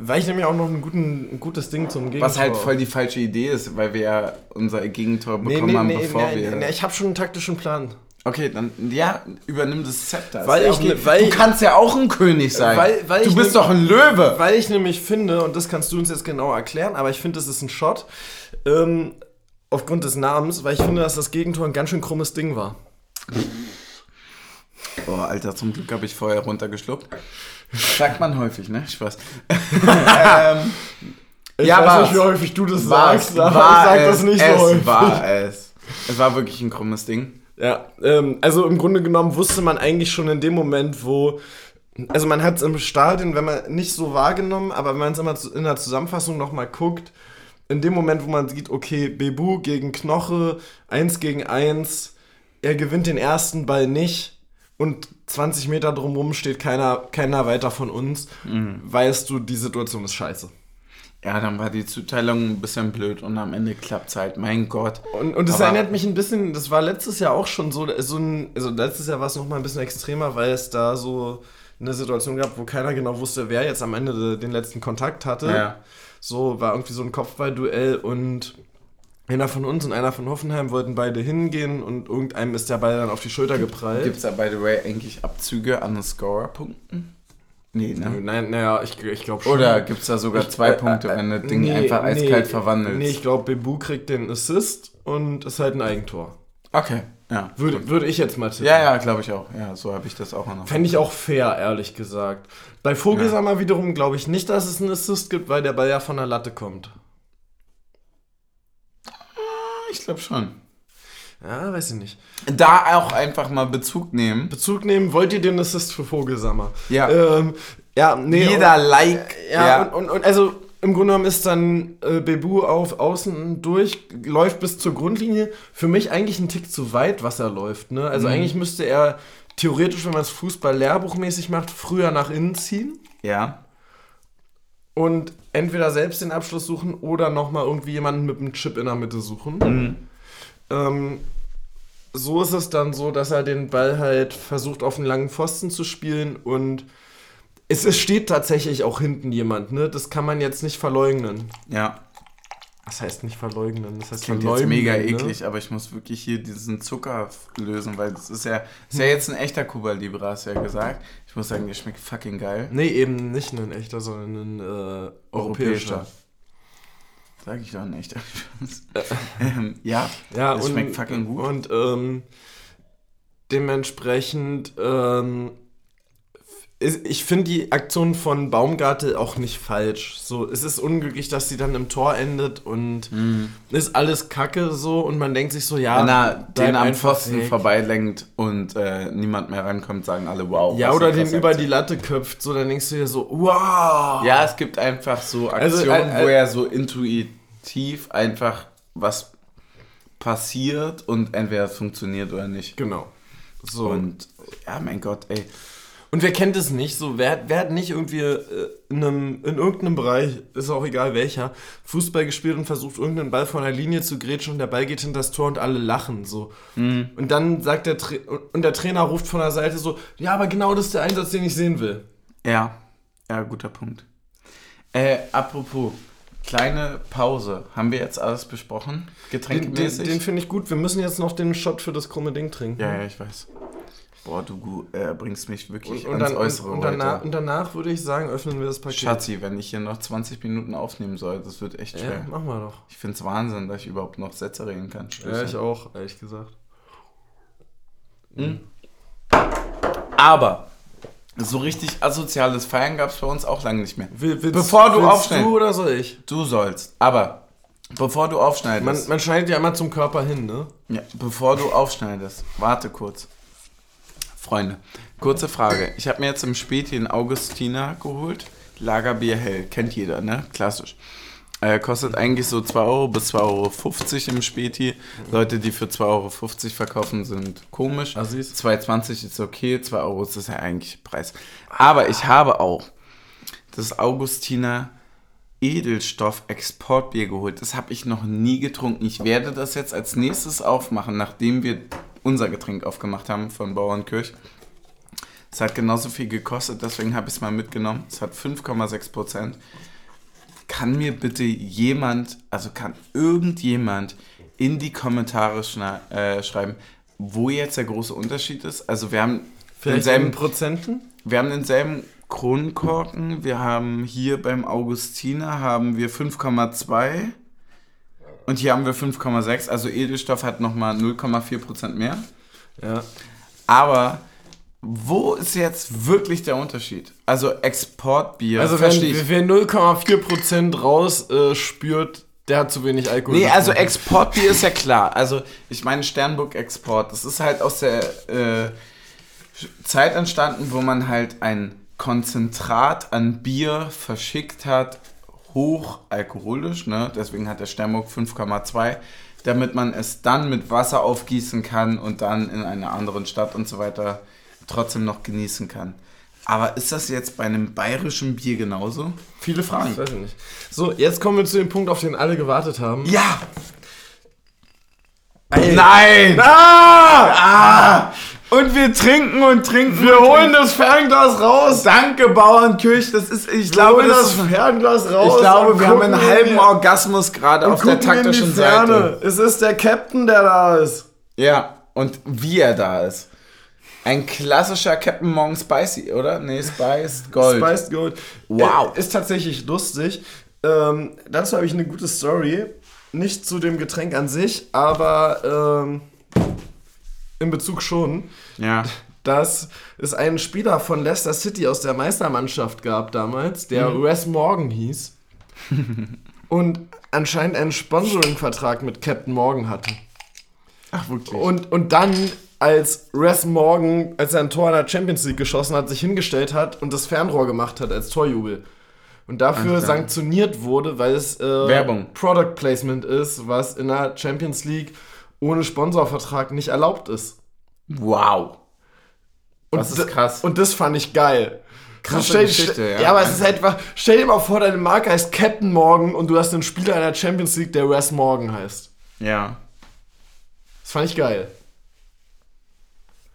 Weil ich nämlich auch noch ein gutes Ding zum Gegentor... Was halt voll die falsche Idee ist, weil wir ja unser Gegentor bekommen haben, bevor wir... Ich habe schon einen taktischen Plan. Okay, dann übernimm das Zepter. Du kannst ja auch ein König sein. Du bist doch ein Löwe. Weil ich nämlich finde, und das kannst du uns jetzt genau erklären, aber ich finde, das ist ein Shot, aufgrund des Namens, weil ich finde, dass das Gegentor ein ganz schön krummes Ding war. Oh, Alter, zum Glück habe ich vorher runtergeschluckt. Sagt man häufig, ne? Spaß. Ich weiß nicht, wie häufig du das sagst, aber ich sag das nicht so häufig. Es war wirklich ein krummes Ding. Ja, also im Grunde genommen wusste man eigentlich schon in dem Moment, wo... Also man hat es im Stadion, wenn man nicht so wahrgenommen, aber wenn man es immer in der Zusammenfassung nochmal guckt, in dem Moment, wo man sieht, okay, Bebu gegen Knoche, 1 gegen 1, er gewinnt den ersten Ball nicht und 20 Meter drumherum steht keiner weiter von uns, weißt du, die Situation ist scheiße. Ja, dann war die Zuteilung ein bisschen blöd und am Ende klappt es halt, mein Gott. Und das erinnert mich ein bisschen, das war letztes Jahr auch schon so, letztes Jahr war es nochmal ein bisschen extremer, weil es da so eine Situation gehabt, wo keiner genau wusste, wer jetzt am Ende den letzten Kontakt hatte. Ja. So war irgendwie so ein Kopfballduell und einer von uns und einer von Hoffenheim wollten beide hingehen und irgendeinem ist der Ball dann auf die Schulter geprallt. Gibt's da, by the way, eigentlich Abzüge an den Scorer-Punkten? Nee, ne? Nein, naja, ich glaube schon. Oder gibt's da sogar zwei Punkte, wenn das Ding einfach eiskalt verwandelt? Nee, ich glaube, Bebu kriegt den Assist und ist halt ein Eigentor. Okay, ja. Würde ich jetzt mal tippen. Ja, glaube ich auch. Ja, so habe ich das auch noch. Fände ich auch fair, ehrlich gesagt. Bei Vogelsammer wiederum glaube ich nicht, dass es einen Assist gibt, weil der Ball ja von der Latte kommt. Ich glaube schon. Ja, weiß ich nicht. Da auch einfach mal Bezug nehmen. Wollt ihr den Assist für Vogelsammer? Ja. Jeder Like. Und also im Grunde genommen ist dann Bebu auf außen durch, läuft bis zur Grundlinie. Für mich eigentlich ein Tick zu weit, was er läuft. Ne? Also eigentlich müsste er theoretisch, wenn man es Fußball-Lehrbuchmäßig macht, früher nach innen ziehen. Ja. Und entweder selbst den Abschluss suchen oder nochmal irgendwie jemanden mit einem Chip in der Mitte suchen. Mhm. So ist es dann so, dass er den Ball halt versucht, auf einen langen Pfosten zu spielen. Und es steht tatsächlich auch hinten jemand. Ne? Das kann man jetzt nicht verleugnen. Ja. Das heißt nicht verleugnen, das heißt verleugnen. Klingt jetzt mega eklig, aber ich muss wirklich hier diesen Zucker lösen, weil das ist ja jetzt ein echter Cuba Libre, hast du ja gesagt. Ich muss sagen, der schmeckt fucking geil. Nee, eben nicht ein echter, sondern ein europäischer. Sag ich doch, ein echter. Ja, das schmeckt fucking gut. Und dementsprechend... Ich finde die Aktion von Baumgartel auch nicht falsch. So, es ist unglücklich, dass sie dann im Tor endet und ist alles Kacke so und man denkt sich so, ja... Wenn er den am Pfosten vorbeilenkt und niemand mehr rankommt, sagen alle, wow. Ja, oder den über die Latte köpft, so, dann denkst du dir so, wow. Ja, es gibt einfach so Aktionen, wo er so intuitiv einfach was passiert und entweder es funktioniert oder nicht. Genau. So. Und, ja, mein Gott, ey. Und wer kennt es nicht, so, wer hat nicht irgendwie in irgendeinem Bereich, ist auch egal welcher, Fußball gespielt und versucht, irgendeinen Ball von der Linie zu grätschen und der Ball geht hinter das Tor und alle lachen, so. Mhm. Und dann sagt der Trainer ruft von der Seite so, ja, aber genau das ist der Einsatz, den ich sehen will. Ja, guter Punkt. Apropos, kleine Pause. Haben wir jetzt alles besprochen? Getränkmäßig? Den finde ich gut. Wir müssen jetzt noch den Shot für das krumme Ding trinken. Ja, ich weiß. Boah, du bringst mich wirklich ans Äußere heute. Und danach würde ich sagen, öffnen wir das Paket. Schatzi, wenn ich hier noch 20 Minuten aufnehmen soll, das wird echt schwer. Ja, machen wir doch. Ich finde es Wahnsinn, dass ich überhaupt noch Sätze reden kann. Ja, ich auch, ehrlich gesagt. Mhm. Aber so richtig asoziales Feiern gab es bei uns auch lange nicht mehr. Bevor du aufschneidest. Du oder soll ich? Du sollst, aber bevor du aufschneidest. Man schneidet ja immer zum Körper hin, ne? Ja, bevor du aufschneidest. Warte kurz. Freunde, kurze Frage. Ich habe mir jetzt im Spezi einen Augustiner geholt. Lagerbier hell, kennt jeder, ne? Klassisch. Kostet eigentlich so 2 Euro bis 2,50 Euro im Spezi. Leute, die für 2,50 Euro verkaufen, sind komisch. 2,20 ist okay, 2 Euro ist das ja eigentlich Preis. Aber ich habe auch das Augustiner Edelstoff-Exportbier geholt. Das habe ich noch nie getrunken. Ich werde das jetzt als nächstes aufmachen, nachdem wir unser Getränk aufgemacht haben von Bauernkirch. Es hat genauso viel gekostet, deswegen habe ich es mal mitgenommen. Es hat 5,6%. Kann mir bitte irgendjemand in die Kommentare schreiben, wo jetzt der große Unterschied ist? Also wir haben denselben Prozenten? Wir haben denselben Kronkorken. Wir haben hier beim Augustiner haben wir 5,2%. Und hier haben wir 5,6, also Edelstoff hat nochmal 0,4% mehr. Ja. Aber wo ist jetzt wirklich der Unterschied? Also Exportbier, also wer 0,4% rausspürt, der hat zu wenig Alkohol. Nee, also Exportbier ist ja klar. Also ich meine Sternburg Export, das ist halt aus der Zeit entstanden, wo man halt ein Konzentrat an Bier verschickt hat, hochalkoholisch, ne? Deswegen hat der Sternburg 5,2, damit man es dann mit Wasser aufgießen kann und dann in einer anderen Stadt und so weiter trotzdem noch genießen kann. Aber ist das jetzt bei einem bayerischen Bier genauso? Viele Fragen. Ich weiß nicht. So, jetzt kommen wir zu dem Punkt, auf den alle gewartet haben. Ja! Nein! Ah! Und wir trinken und trinken. Wir holen das Fernglas raus. Danke, Bauernkirch. Das ist, ich glaube, Ich glaube, wir haben einen halben Orgasmus gerade auf der taktischen Seite. Es ist der Captain, der da ist. Ja, und wie er da ist. Ein klassischer Captain Morgan Spicy, oder? Nee, Spiced Gold. Spiced Gold. Wow. Ist tatsächlich lustig. Dazu habe ich eine gute Story. Nicht zu dem Getränk an sich, aber in Bezug schon, ja, dass es einen Spieler von Leicester City aus der Meistermannschaft gab damals, der Wes Morgan hieß und anscheinend einen Sponsoring-Vertrag mit Captain Morgan hatte. Ach, wirklich? Und dann, als Wes Morgan, als er ein Tor in der Champions League geschossen hat, sich hingestellt hat und das Fernrohr gemacht hat als Torjubel. Und dafür sanktioniert wurde, weil es Product Placement ist, was in der Champions League ohne Sponsorvertrag nicht erlaubt ist. Wow. Das ist krass. Und das fand ich geil. Krasse Geschichte, ja. Ja, aber es ist halt einfach, stell dir mal vor, deine Marke heißt Captain Morgan und du hast einen Spieler in der Champions League, der Wes Morgan heißt. Ja. Das fand ich geil.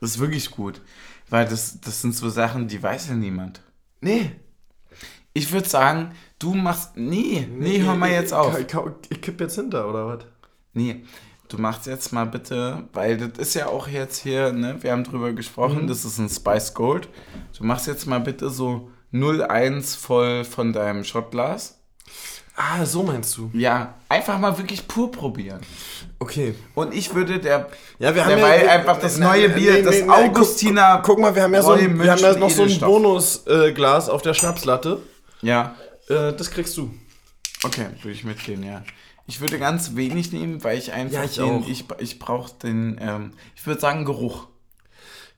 Das ist wirklich gut. Weil das sind so Sachen, die weiß ja niemand. Nee. Ich würde sagen, du machst... Nee, hör mal jetzt auf. Ich kipp jetzt hinter, oder was? Nee. Du machst jetzt mal bitte, weil das ist ja auch jetzt hier, ne, wir haben drüber gesprochen, das ist ein Spiced Gold. Du machst jetzt mal bitte so 0,1 voll von deinem Schottglas. Ah, so meinst du? Ja, einfach mal wirklich pur probieren. Okay. Und ich würde einfach das neue Bier, das Augustiner... Guck mal, wir haben ja noch so ein Bonusglas auf der Schnapslatte. Ja. Das kriegst du. Okay, würde ich mitgehen, ja. Ich würde ganz wenig nehmen, weil ich einfach ich brauche den, ich würde sagen, Geruch.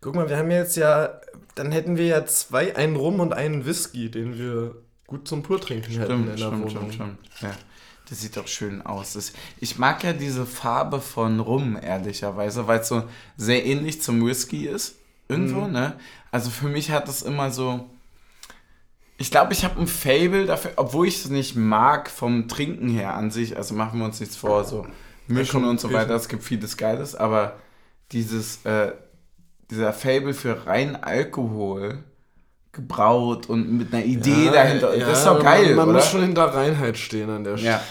Guck mal, wir haben jetzt dann hätten wir ja zwei, einen Rum und einen Whisky, den wir gut zum Purtrinken hätten in der Wohnung. Stimmt. Ja, das sieht doch schön aus. Ich mag ja diese Farbe von Rum, ehrlicherweise, weil es so sehr ähnlich zum Whisky ist, irgendwo, ne? Also für mich hat es immer so... Ich glaube, ich habe ein Faible dafür, obwohl ich es nicht mag vom Trinken her an sich, also machen wir uns nichts vor, so mischen und so weiter, es gibt vieles Geiles, aber dieser Faible für rein Alkohol gebraut und mit einer Idee dahinter, das ist doch geil, man muss schon hinter Reinheit stehen an der Stelle. Ja,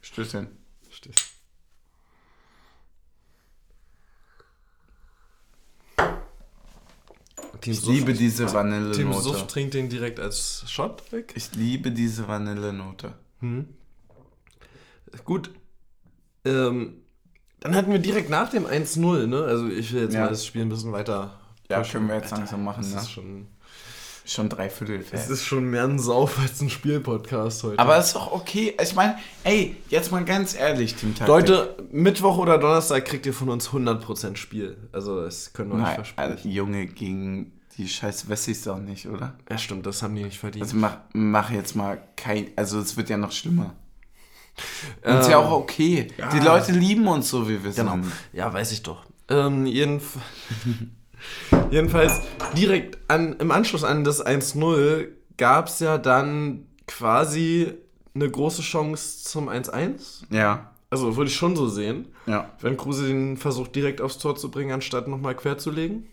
Stößchen. Ich liebe diese Vanillenote. Team Suff trinkt den direkt als Shot weg. Ich liebe diese Vanillenote. Gut. Dann hatten wir direkt nach dem 1-0, ne? Also ich will jetzt mal das Spiel ein bisschen weiter... Ja, können wir jetzt langsam machen, ne? Das ist schon 3/4. Es ist schon mehr ein Sauf als ein Spielpodcast heute. Aber ist doch okay. Ich meine, ey, jetzt mal ganz ehrlich, Team Taktik. Leute, Mittwoch oder Donnerstag kriegt ihr von uns 100% Spiel. Also das können wir euch versprechen. Also, Junge, gegen die scheiß Wessis doch nicht, oder? Ja, stimmt, das haben die nicht verdient. Also mach jetzt mal also es wird ja noch schlimmer. Und ist ja auch okay. Ja. Die Leute lieben uns so, wie wir es haben. Ja, weiß ich doch. Jedenfalls direkt im Anschluss an das 1-0 gab es ja dann quasi eine große Chance zum 1-1. Ja. Also würde ich schon so sehen. Ja. Wenn Kruse den versucht direkt aufs Tor zu bringen, anstatt nochmal querzulegen.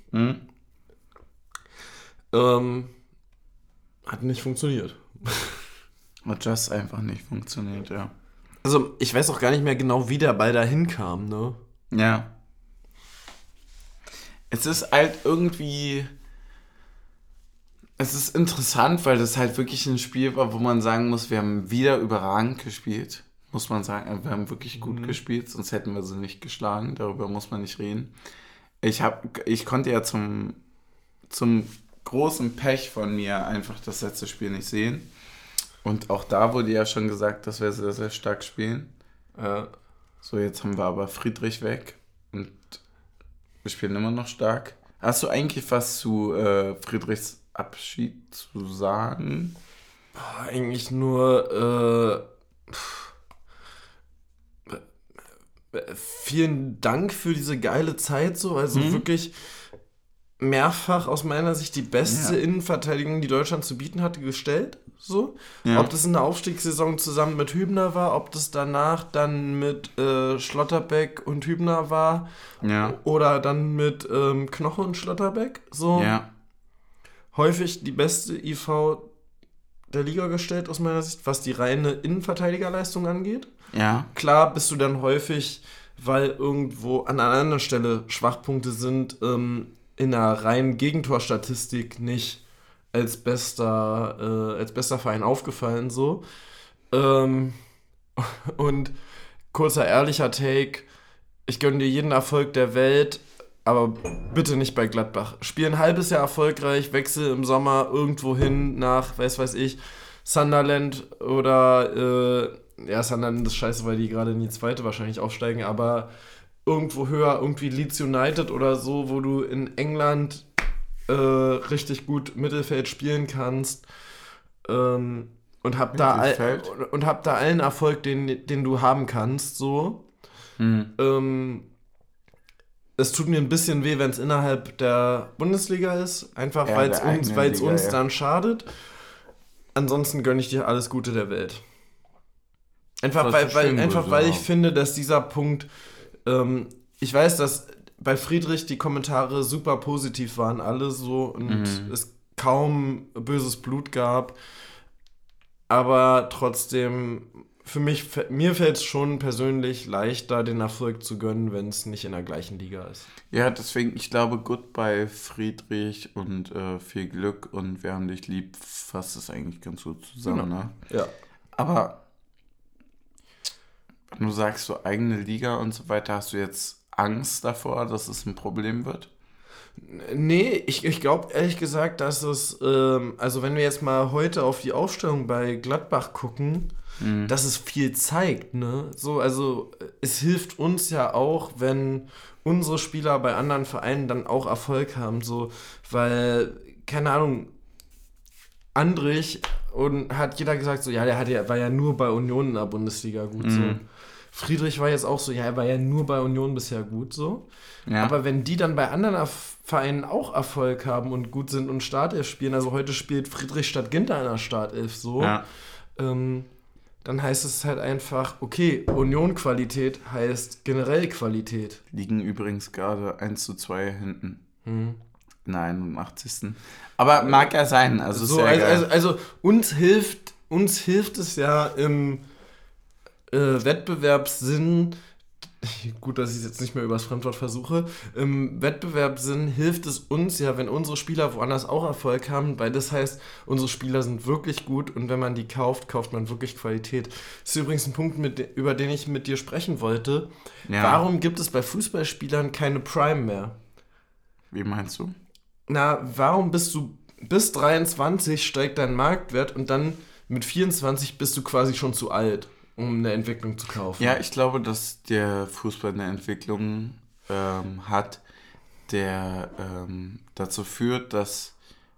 Hat nicht funktioniert. Hat just einfach nicht funktioniert, ja. Also ich weiß auch gar nicht mehr genau, wie der Ball dahin kam, ne? Ja. Es ist halt irgendwie, es ist interessant, weil das halt wirklich ein Spiel war, wo man sagen muss, wir haben wieder überragend gespielt, muss man sagen, wir haben wirklich gut gespielt, sonst hätten wir sie nicht geschlagen, darüber muss man nicht reden. Ich konnte ja zum großen Pech von mir einfach das letzte Spiel nicht sehen und auch da wurde ja schon gesagt, dass wir sehr, sehr stark spielen. So, jetzt haben wir aber Friedrich weg und wir spielen immer noch stark. Hast du eigentlich was zu Friedrichs Abschied zu sagen? Eigentlich nur vielen Dank für diese geile Zeit so. Also wirklich, mehrfach aus meiner Sicht die beste Innenverteidigung, die Deutschland zu bieten hatte, gestellt. So. Ja. Ob das in der Aufstiegssaison zusammen mit Hübner war, ob das danach dann mit Schlotterbeck und Hübner war oder dann mit Knoche und Schlotterbeck. So. Ja. Häufig die beste IV der Liga gestellt aus meiner Sicht, was die reine Innenverteidigerleistung angeht. Ja. Klar bist du dann häufig, weil irgendwo an einer anderen Stelle Schwachpunkte sind, in der reinen Gegentorstatistik nicht als bester Verein aufgefallen. So. Und kurzer, ehrlicher Take, ich gönne dir jeden Erfolg der Welt, aber bitte nicht bei Gladbach. Spiel ein halbes Jahr erfolgreich, wechsel im Sommer irgendwo hin nach, weiß ich, Sunderland oder Sunderland ist scheiße, weil die gerade in die zweite wahrscheinlich aufsteigen, aber irgendwo höher, irgendwie Leeds United oder so, wo du in England richtig gut Mittelfeld spielen kannst und hab da allen Erfolg, den du haben kannst, so. Mhm. Es tut mir ein bisschen weh, wenn es innerhalb der Bundesliga ist, einfach weil es uns dann schadet. Ansonsten gönne ich dir alles Gute der Welt. Einfach weil ich finde, dass dieser Punkt ich weiß, dass bei Friedrich die Kommentare super positiv waren, alle so, und es kaum böses Blut gab, aber trotzdem, mir fällt es schon persönlich leichter, den Erfolg zu gönnen, wenn es nicht in der gleichen Liga ist. Ja, deswegen, ich glaube, goodbye Friedrich und viel Glück und wir haben dich lieb, fasst es eigentlich ganz gut zusammen, genau. Ne? Ja. Aber du sagst, so eigene Liga und so weiter, hast du jetzt Angst davor, dass es ein Problem wird? Nee, ich glaube ehrlich gesagt, dass es, also wenn wir jetzt mal heute auf die Aufstellung bei Gladbach gucken, dass es viel zeigt, ne? So, also es hilft uns ja auch, wenn unsere Spieler bei anderen Vereinen dann auch Erfolg haben, so, weil, keine Ahnung, Andrich und hat jeder gesagt, so, ja, war ja nur bei Union in der Bundesliga gut, so. Friedrich war jetzt auch so, ja, er war ja nur bei Union bisher gut, so. Ja. Aber wenn die dann bei anderen Vereinen auch Erfolg haben und gut sind und Startelf spielen, also heute spielt Friedrich statt Ginter in der Startelf, so, dann heißt es halt einfach, okay, Union-Qualität heißt generell Qualität. Liegen übrigens gerade 1:2 hinten. In der 81. Aber mag ja sein, also so, sehr geil. Also uns hilft es ja im Wettbewerbssinn, gut, dass ich es jetzt nicht mehr über das Fremdwort versuche, im Wettbewerbssinn hilft es uns ja, wenn unsere Spieler woanders auch Erfolg haben, weil das heißt, unsere Spieler sind wirklich gut und wenn man die kauft, kauft man wirklich Qualität. Das ist übrigens ein Punkt, über den ich mit dir sprechen wollte. Ja. Warum gibt es bei Fußballspielern keine Prime mehr? Wie meinst du? Na, warum bist du bis 23 steigt dein Marktwert und dann mit 24 bist du quasi schon zu alt, um eine Entwicklung zu kaufen? Ja, ich glaube, dass der Fußball eine Entwicklung hat, der dazu führt, dass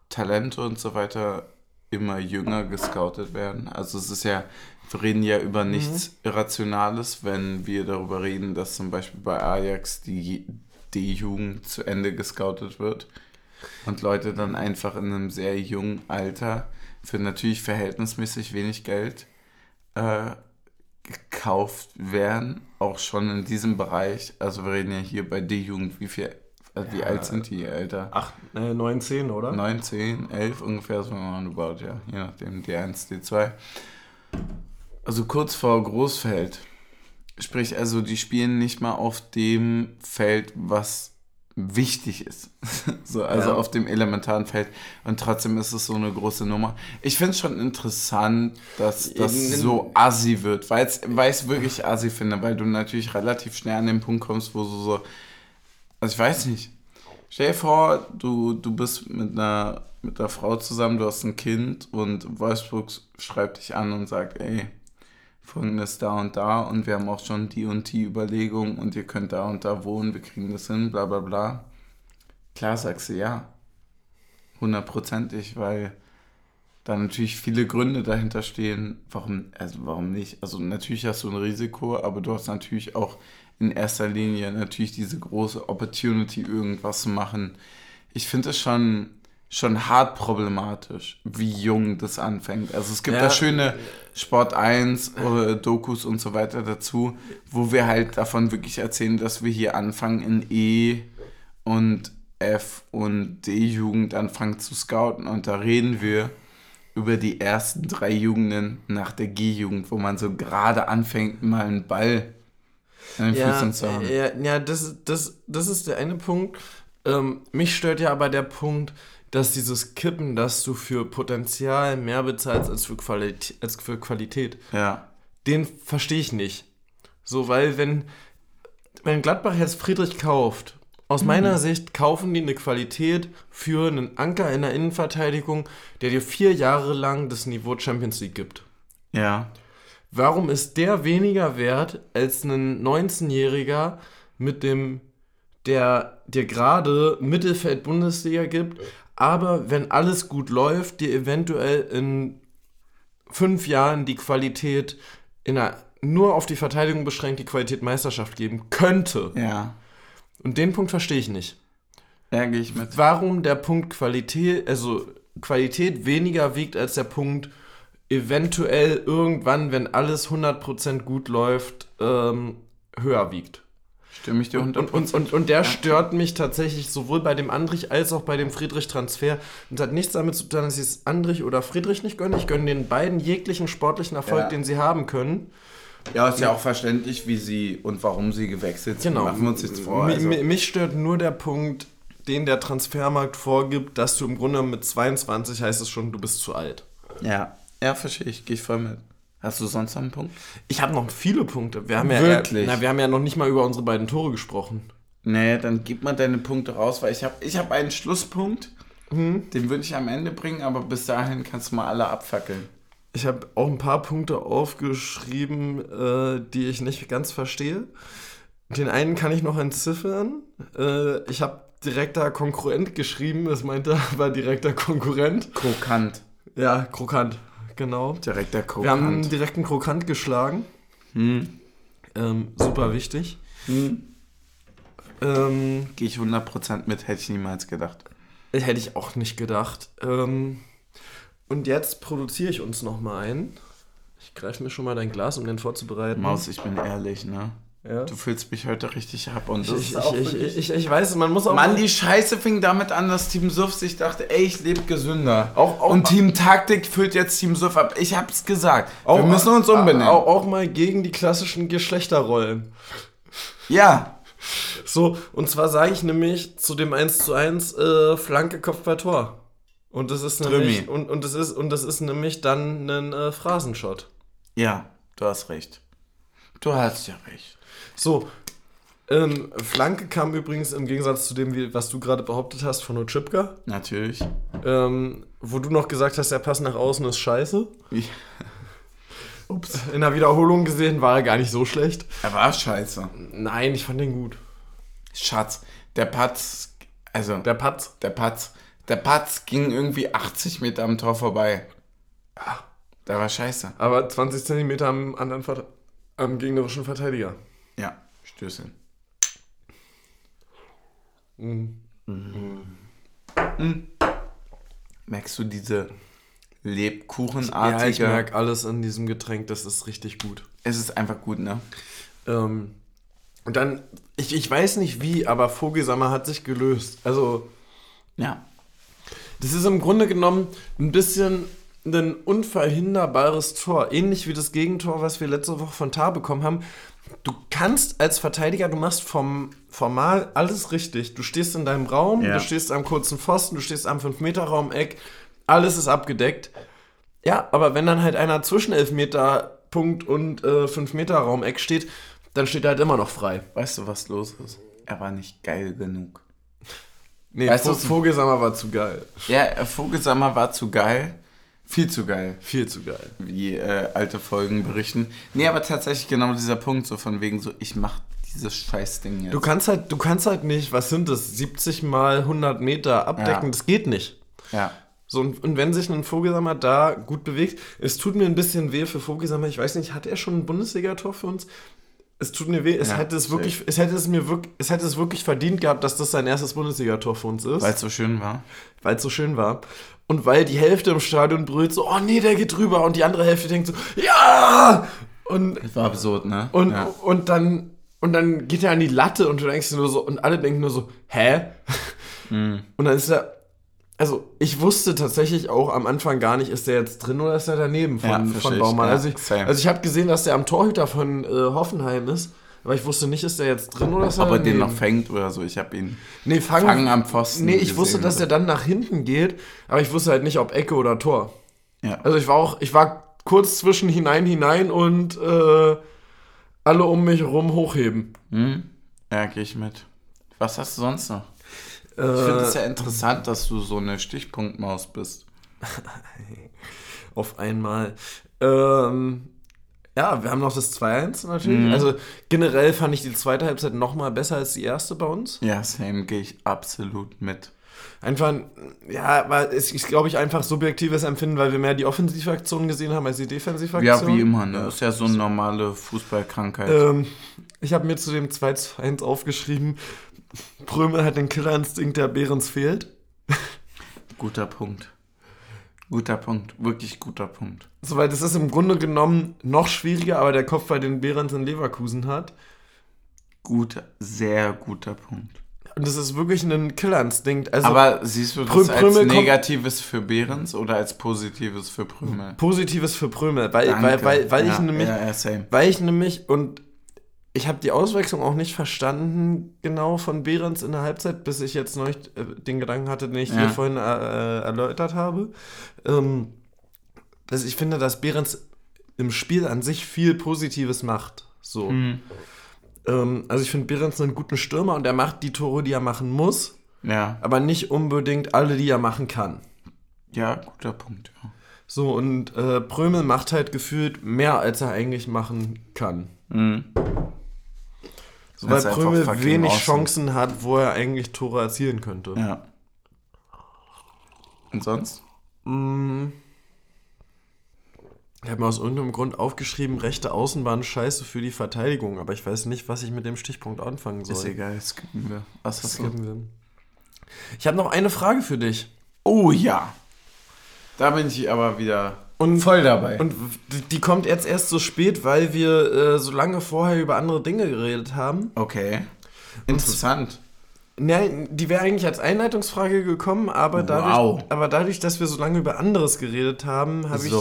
Talente und so weiter immer jünger gescoutet werden. Also es ist ja, wir reden ja über nichts Irrationales, wenn wir darüber reden, dass zum Beispiel bei Ajax die Jugend zu Ende gescoutet wird und Leute dann einfach in einem sehr jungen Alter für natürlich verhältnismäßig wenig Geld gekauft werden, auch schon in diesem Bereich. Also wir reden ja hier bei D-Jugend, wie alt sind die, Alter? 9, 10, oder? 9, 10, 11 ungefähr, so roundabout, ja. Je nachdem, D1, D2. Also kurz vor Großfeld. Sprich, also die spielen nicht mal auf dem Feld, was wichtig ist. So, also auf dem elementaren Feld. Und trotzdem ist es so eine große Nummer. Ich finde es schon interessant, dass das so assi wird, weil ich es wirklich assi finde, weil du natürlich relativ schnell an den Punkt kommst, wo du so, also ich weiß nicht, stell dir vor, du bist mit einer Frau zusammen, du hast ein Kind und Wolfsburg schreibt dich an und sagt, ey, Folgendes da und wir haben auch schon die und die Überlegung und ihr könnt da und da wohnen, wir kriegen das hin, bla bla bla. Klar sagst du ja, 100%ig, weil da natürlich viele Gründe dahinter stehen, warum nicht? Also natürlich hast du ein Risiko, aber du hast natürlich auch in erster Linie natürlich diese große Opportunity, irgendwas zu machen, ich finde es schon hart problematisch, wie jung das anfängt. Also es gibt da schöne Sport 1 oder Dokus und so weiter dazu, wo wir halt davon wirklich erzählen, dass wir hier anfangen in E und F und D-Jugend anfangen zu scouten, und da reden wir über die ersten 3 Jugenden nach der G-Jugend, wo man so gerade anfängt, mal einen Ball an den Füßen zu haben. Ja, das ist der eine Punkt. Mich stört ja aber der Punkt, dass dieses Kippen, dass du für Potenzial mehr bezahlst als für Qualität. Ja. Den verstehe ich nicht. So, weil wenn Gladbach jetzt Friedrich kauft, aus meiner Sicht kaufen die eine Qualität für einen Anker in der Innenverteidigung, der dir 4 Jahre lang das Niveau Champions League gibt. Ja. Warum ist der weniger wert als ein 19-Jähriger der dir gerade Mittelfeld-Bundesliga gibt, aber wenn alles gut läuft, dir eventuell in 5 Jahren die Qualität nur auf die Verteidigung beschränkt, die Qualität Meisterschaft geben könnte. Ja. Und den Punkt verstehe ich nicht. Ja, gehe ich mit. Warum der Punkt Qualität weniger wiegt als der Punkt eventuell irgendwann, wenn alles 100% gut läuft, höher wiegt. Stimme ich dir 100%. Und der stört mich tatsächlich sowohl bei dem Andrich als auch bei dem Friedrich-Transfer. Und das hat nichts damit zu tun, dass ich es Andrich oder Friedrich nicht gönne. Ich gönne den beiden jeglichen sportlichen Erfolg, den sie haben können. Ja, ist ja auch verständlich, wie sie und warum sie gewechselt sind. Genau. Machen wir uns nichts vor. Also. Mich stört nur der Punkt, den der Transfermarkt vorgibt, dass du im Grunde mit 22 heißt es schon, du bist zu alt. Ja, verstehe ich. Gehe ich voll mit. Hast du sonst noch einen Punkt? Ich habe noch viele Punkte. Wirklich? Wir haben ja noch nicht mal über unsere beiden Tore gesprochen. Nee, dann gib mal deine Punkte raus, weil ich hab einen Schlusspunkt, den würde ich am Ende bringen, aber bis dahin kannst du mal alle abfackeln. Ich habe auch ein paar Punkte aufgeschrieben, die ich nicht ganz verstehe. Den einen kann ich noch entziffern. Ich habe direkter Konkurrent geschrieben, das meinte aber direkter Konkurrent. Krokant. Ja, krokant, genau. Direkter Krokant. Wir haben einen direkten Krokant geschlagen. Super wichtig. Gehe ich 100% mit, hätte ich niemals gedacht. Hätte ich auch nicht gedacht. Und jetzt produziere ich uns nochmal ein. Ich greife mir schon mal dein Glas, um den vorzubereiten. Maus, ich bin ehrlich, ne? Ja. Du fühlst mich heute richtig ab. Und ich weiß, man muss auch... Mann, die Scheiße fing damit an, dass Team Suff sich dachte, ey, ich lebe gesünder. Auch, und Team Taktik füllt jetzt Team Suff ab. Ich hab's gesagt. Wir müssen uns umbenennen. Auch mal gegen die klassischen Geschlechterrollen. Ja. So, und zwar sage ich nämlich zu dem 1:1 Flanke, Kopfball, Tor. Und das ist nämlich, und das ist nämlich dann ein Phrasenshot. Ja, du hast recht. Du hast ja recht. So, Flanke kam übrigens im Gegensatz zu dem, was du gerade behauptet hast, von Oczipka. Natürlich. Wo du noch gesagt hast, der Pass nach außen ist scheiße. Ja. Ups. In der Wiederholung gesehen war er gar nicht so schlecht. Er war scheiße. Nein, ich fand den gut. Schatz, der Patz ging irgendwie 80 Meter am Tor vorbei. Ach, da war scheiße. Aber 20 Zentimeter am gegnerischen Verteidiger. Ja, Stößchen. Merkst du diese lebkuchenartige... Ja, ich merke alles an diesem Getränk, das ist richtig gut. Es ist einfach gut, ne? Und dann, ich weiß nicht wie, aber Vogelsammer hat sich gelöst. Also, ja. Das ist im Grunde genommen ein bisschen ein unverhinderbares Tor. Ähnlich wie das Gegentor, was wir letzte Woche von Tar bekommen haben. Du kannst als Verteidiger, du machst formal alles richtig. Du stehst in deinem Raum, du stehst am kurzen Pfosten, du stehst am 5-Meter-Raum-Eck. Alles ist abgedeckt. Ja, aber wenn dann halt einer zwischen 11-Meter-Punkt und 5-Meter-Raum-Eck steht, dann steht er halt immer noch frei. Weißt du, was los ist? Er war nicht geil genug. Nee, weißt du, Vogelsammer war zu geil. Ja, Vogelsammer war zu geil. Viel zu geil. Viel zu geil. Wie alte Folgen berichten. Nee, aber tatsächlich genau dieser Punkt, so von wegen so, ich mach dieses Scheißding jetzt. Du kannst halt nicht, was sind das, 70 mal 100 Meter abdecken, das geht nicht. Ja. So, und wenn sich ein Vogelsammer da gut bewegt, es tut mir ein bisschen weh für Vogelsammer, ich weiß nicht, hat er schon ein Bundesliga-Tor für uns? Es tut mir weh, es, ja, hätte, es, wirklich, es, hätte, es, mir wirklich, es hätte es wirklich verdient gehabt, dass das sein erstes Bundesliga-Tor für uns ist. Weil es so schön war. Weil es so schön war. Und weil die Hälfte im Stadion brüllt so, oh nee, der geht drüber. Und die andere Hälfte denkt so, ja! Und, das war absurd, ne? Und, ja, und dann geht er an die Latte und du denkst nur so, und alle denken nur so, hä? Mhm. Und dann ist er, also ich wusste tatsächlich auch am Anfang gar nicht, ist der jetzt drin oder ist der daneben von Baumann. Ja, also ich habe gesehen, dass der am Torhüter von Hoffenheim ist, aber ich wusste nicht, ist der jetzt drin oder ist er daneben. Ob er den noch fängt oder so, ich habe ihn fangen am Pfosten. Nee, ich gesehen, wusste, dass der dann nach hinten geht, aber ich wusste halt nicht, ob Ecke oder Tor. Ja. Also ich war kurz zwischen hinein und alle um mich rum hochheben. Hm. Ja, gehe ich mit. Was hast du sonst noch? Ich finde es ja interessant, dass du so eine Stichpunktmaus bist. Auf einmal. Ja, wir haben noch das 2-1 natürlich. Mhm. Also generell fand ich die zweite Halbzeit noch mal besser als die erste bei uns. Ja, same, gehe ich absolut mit. Einfach, ja, weil es ist, glaube ich, einfach subjektives Empfinden, weil wir mehr die Offensivaktion gesehen haben als die Defensivaktion. Ja, wie immer, ne? Das ist ja so eine normale Fußballkrankheit. Ich habe mir zu dem 2-1 aufgeschrieben, Prömel hat den Killerinstinkt, der Behrens fehlt. Guter Punkt. Wirklich guter Punkt. Soweit es ist im Grunde genommen noch schwieriger, aber der Kopfball, den Behrens in Leverkusen hat. Sehr guter Punkt. Und das ist wirklich ein Killerinstinkt. Also, aber siehst du das als Negatives für Behrens oder als Positives für Prömel? Positives für Prömel, weil ich nämlich und ich habe die Auswechslung auch nicht verstanden, genau, von Behrens in der Halbzeit, bis ich jetzt neulich den Gedanken hatte, den ich hier vorhin erläutert habe. Dass ich finde, dass Behrens im Spiel an sich viel Positives macht. So. Mhm. Also ich finde Behrens einen guten Stürmer und er macht die Tore, die er machen muss, ja, aber nicht unbedingt alle, die er machen kann. Ja, guter Punkt. Ja. So, und Prömel macht halt gefühlt mehr, als er eigentlich machen kann. Mhm. So, weil Prömel wenig Chancen hat, wo er eigentlich Tore erzielen könnte. Ja. Und sonst? Ich habe mir aus irgendeinem Grund aufgeschrieben, rechte Außenbahn scheiße für die Verteidigung, aber ich weiß nicht, was ich mit dem Stichpunkt anfangen soll. Ist egal, skippen wir. Ich habe noch eine Frage für dich. Oh ja. Da bin ich aber wieder... Und voll dabei. Und die kommt jetzt erst so spät, weil wir so lange vorher über andere Dinge geredet haben. Okay. Interessant. Nein, die wäre eigentlich als Einleitungsfrage gekommen, aber dadurch, dass wir so lange über anderes geredet haben, habe ich...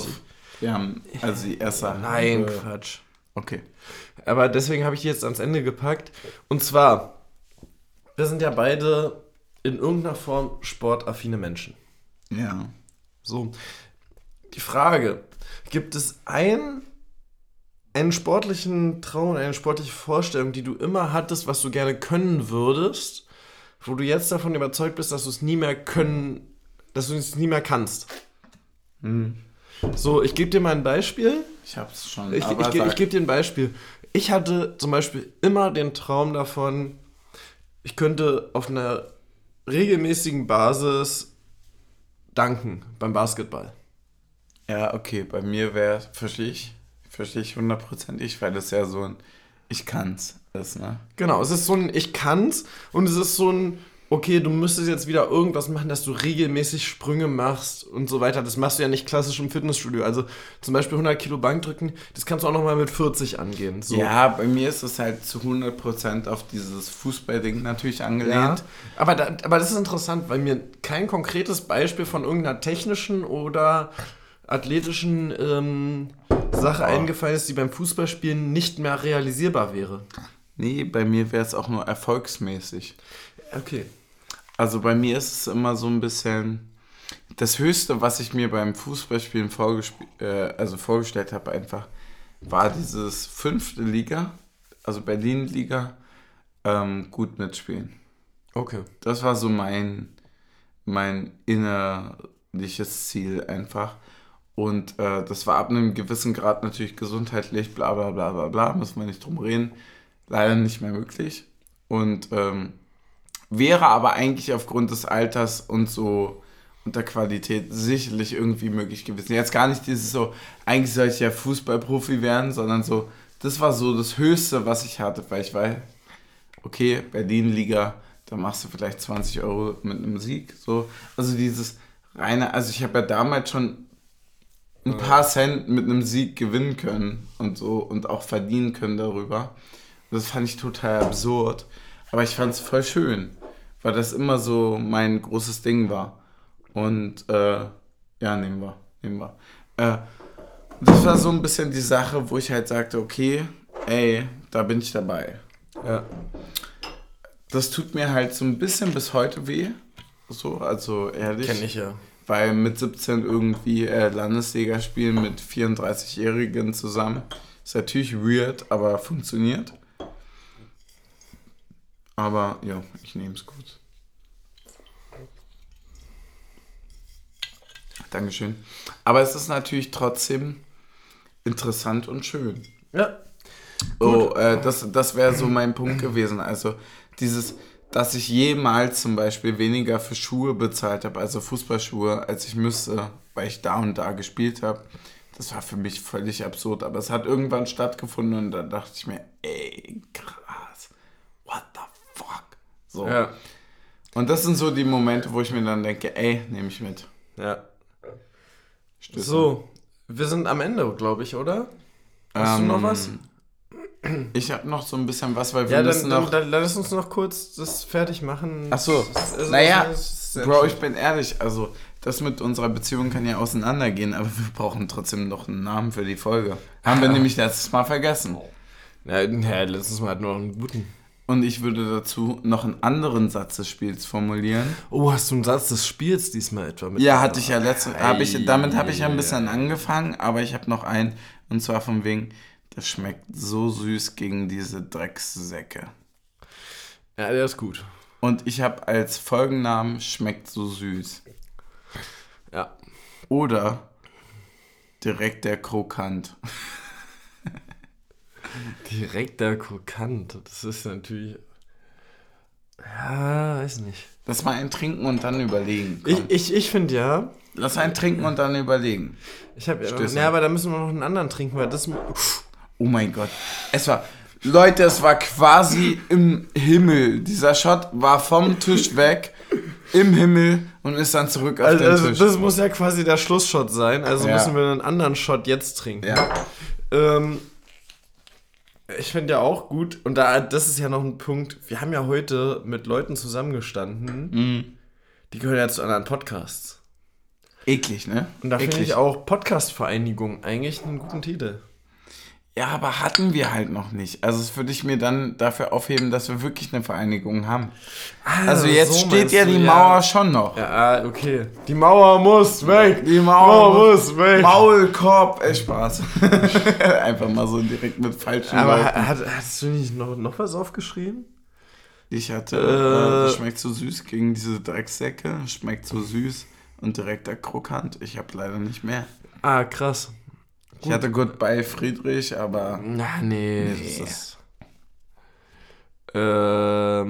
Wir haben also die erste... Nein, Quatsch. Okay. Aber deswegen habe ich die jetzt ans Ende gepackt. Und zwar, wir sind ja beide in irgendeiner Form sportaffine Menschen. Ja. So. Die Frage, gibt es einen sportlichen Traum, eine sportliche Vorstellung, die du immer hattest, was du gerne können würdest, wo du jetzt davon überzeugt bist, dass du es nie mehr kannst? Hm. So, ich gebe dir mal ein Beispiel. Ich hab's schon. Ich gebe dir ein Beispiel. Ich hatte zum Beispiel immer den Traum davon, ich könnte auf einer regelmäßigen Basis danken beim Basketball. Ja, okay, bei mir wäre, verstehe ich 100%, weil das ja so ein Ich-kann's ist, ne? Genau, es ist so ein Ich-kann's und es ist so ein, okay, du müsstest jetzt wieder irgendwas machen, dass du regelmäßig Sprünge machst und so weiter. Das machst du ja nicht klassisch im Fitnessstudio. Also zum Beispiel 100 Kilo Bankdrücken, das kannst du auch nochmal mit 40 angehen. So. Ja, bei mir ist es halt zu 100% auf dieses Fußballding natürlich angelehnt. Ja, aber das ist interessant, weil mir kein konkretes Beispiel von irgendeiner technischen oder... athletischen Sache eingefallen ist, die beim Fußballspielen nicht mehr realisierbar wäre. Nee, bei mir wäre es auch nur erfolgsmäßig. Okay. Also bei mir ist es immer so ein bisschen... Das Höchste, was ich mir beim Fußballspielen vorgestellt habe, einfach, war dieses 5. Liga, also Berlin-Liga, gut mitspielen. Okay. Das war so mein innerliches Ziel einfach. Und das war ab einem gewissen Grad natürlich gesundheitlich, bla bla bla bla bla, müssen wir nicht drum reden, leider nicht mehr möglich. Und wäre aber eigentlich aufgrund des Alters und so und der Qualität sicherlich irgendwie möglich gewesen. Jetzt gar nicht dieses so, eigentlich sollte ich ja Fußballprofi werden, sondern so, das war so das Höchste, was ich hatte, weil ich war, okay, Berlin-Liga, da machst du vielleicht 20 Euro mit einem Sieg. So. Also dieses reine, also ich habe ja damals schon ein paar Cent mit einem Sieg gewinnen können und so und auch verdienen können darüber. Das fand ich total absurd. Aber ich fand es voll schön, weil das immer so mein großes Ding war. Und ja, nehmen wir. Das war so ein bisschen die Sache, wo ich halt sagte, okay, ey, da bin ich dabei. Ja. Das tut mir halt so ein bisschen bis heute weh. So, also ehrlich. Kenn ich ja. Weil mit 17 irgendwie Landesliga spielen mit 34-Jährigen zusammen. Ist natürlich weird, aber funktioniert. Aber ja, ich nehme es gut. Dankeschön. Aber es ist natürlich trotzdem interessant und schön. Ja. Oh, das wäre so mein Punkt gewesen. Also dieses, dass ich jemals zum Beispiel weniger für Schuhe bezahlt habe, also Fußballschuhe, als ich müsste, weil ich da und da gespielt habe. Das war für mich völlig absurd. Aber es hat irgendwann stattgefunden und dann dachte ich mir, ey, krass, what the fuck? So. Ja. Und das sind so die Momente, wo ich mir dann denke, ey, nehme ich mit. Ja. Stimmt. So, wir sind am Ende, glaube ich, oder? Hast du noch was? Ich habe noch so ein bisschen was, weil wir dann lass uns noch kurz das fertig machen. Ach so, Bro, ich bin ehrlich, also das mit unserer Beziehung kann ja auseinandergehen, aber wir brauchen trotzdem noch einen Namen für die Folge. Haben wir nämlich letztes Mal vergessen. Ja, letztes Mal hatten wir noch einen guten. Und ich würde dazu noch einen anderen Satz des Spiels formulieren. Oh, hast du einen Satz des Spiels diesmal etwa? Mit ja, hatte ich ja letztes Mal. Damit habe ich ja ein bisschen angefangen, aber ich habe noch einen. Und zwar von wegen, das schmeckt so süß gegen diese Dreckssäcke. Ja, der ist gut. Und ich habe als Folgennamen, schmeckt so süß. Ja. Oder direkt der Krokant. Direkt der Krokant, das ist natürlich... Ja, weiß nicht. Lass mal einen trinken und dann überlegen. Komm. Ich finde ja... Lass einen trinken und dann überlegen. Ich habe aber da müssen wir noch einen anderen trinken, weil das... Oh mein Gott. Es war quasi im Himmel. Dieser Shot war vom Tisch weg, im Himmel und ist dann zurück auf den Tisch. Das muss ja quasi der Schlussshot sein, also müssen wir einen anderen Shot jetzt trinken. Ja. Ich finde ja auch gut, und das ist ja noch ein Punkt, wir haben ja heute mit Leuten zusammengestanden, die gehören ja zu anderen Podcasts. Eklig, ne? Und da finde ich auch Podcast-Vereinigung eigentlich einen guten Titel. Ja, aber hatten wir halt noch nicht. Also das würde ich mir dann dafür aufheben, dass wir wirklich eine Vereinigung haben. Also jetzt so steht ja die Mauer schon noch. Ja, okay. Die Mauer muss weg. Die Mauer muss weg. Maulkorb. Ey, Spaß. Einfach mal so direkt mit falschen Leuten. Hast du nicht noch was aufgeschrieben? Ich hatte, schmeckt so süß gegen diese Drecksäcke. Schmeckt so süß und direkter Krokant. Ich habe leider nicht mehr. Ah, krass. Ich hatte Goodbye Friedrich, aber... Das ist... Wer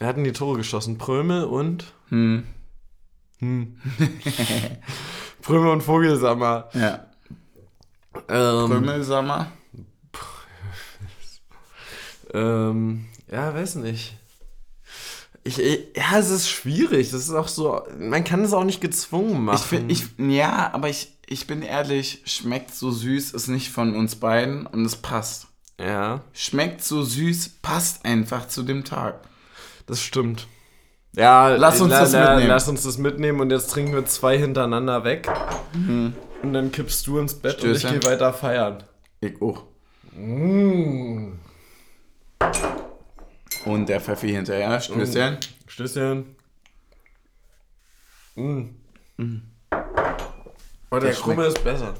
hat denn die Tore geschossen? Prömel und... Prömel und Vogelsammer. Ja. Prömelsammer. Ja, weiß nicht. Es ist schwierig. Das ist auch so... Man kann es auch nicht gezwungen machen. Ich bin ehrlich, schmeckt so süß ist nicht von uns beiden und es passt. Ja. Schmeckt so süß passt einfach zu dem Tag. Das stimmt. Ja, lass uns das mitnehmen und jetzt trinken wir 2 hintereinander weg. Und dann kippst du ins Bett Stößchen. Und ich gehe weiter feiern. Ich auch. Und der Pfeffi hinterher. Stößchen. Stößchen. Oh, der Krumme ist besser.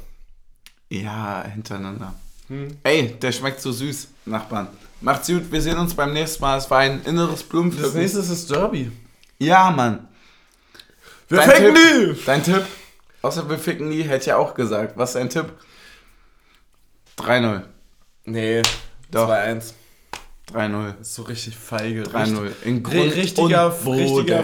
Ja, hintereinander. Ey, der schmeckt so süß, Nachbarn. Macht's gut, wir sehen uns beim nächsten Mal. Es war ein inneres Blumenpflücken. Das nächste ist Derby. Ja, Mann. Wir ficken nie! Dein Tipp? Außer wir ficken nie, hätte ich ja auch gesagt. Was ist dein Tipp? 3-0. Nee, doch. 2-1. 3-0. Ist so richtig feige. 3-0. Richtiger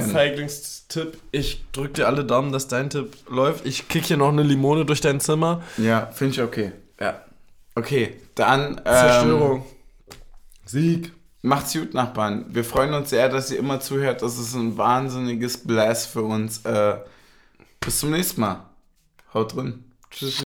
Feiglingstipp. Ich drück dir alle Daumen, dass dein Tipp läuft. Ich kick hier noch eine Limone durch dein Zimmer. Ja, finde ich okay. Ja. Okay, dann... Zerstörung. Sieg. Macht's gut, Nachbarn. Wir freuen uns sehr, dass ihr immer zuhört. Das ist ein wahnsinniges Blast für uns. Bis zum nächsten Mal. Haut drin. Tschüss.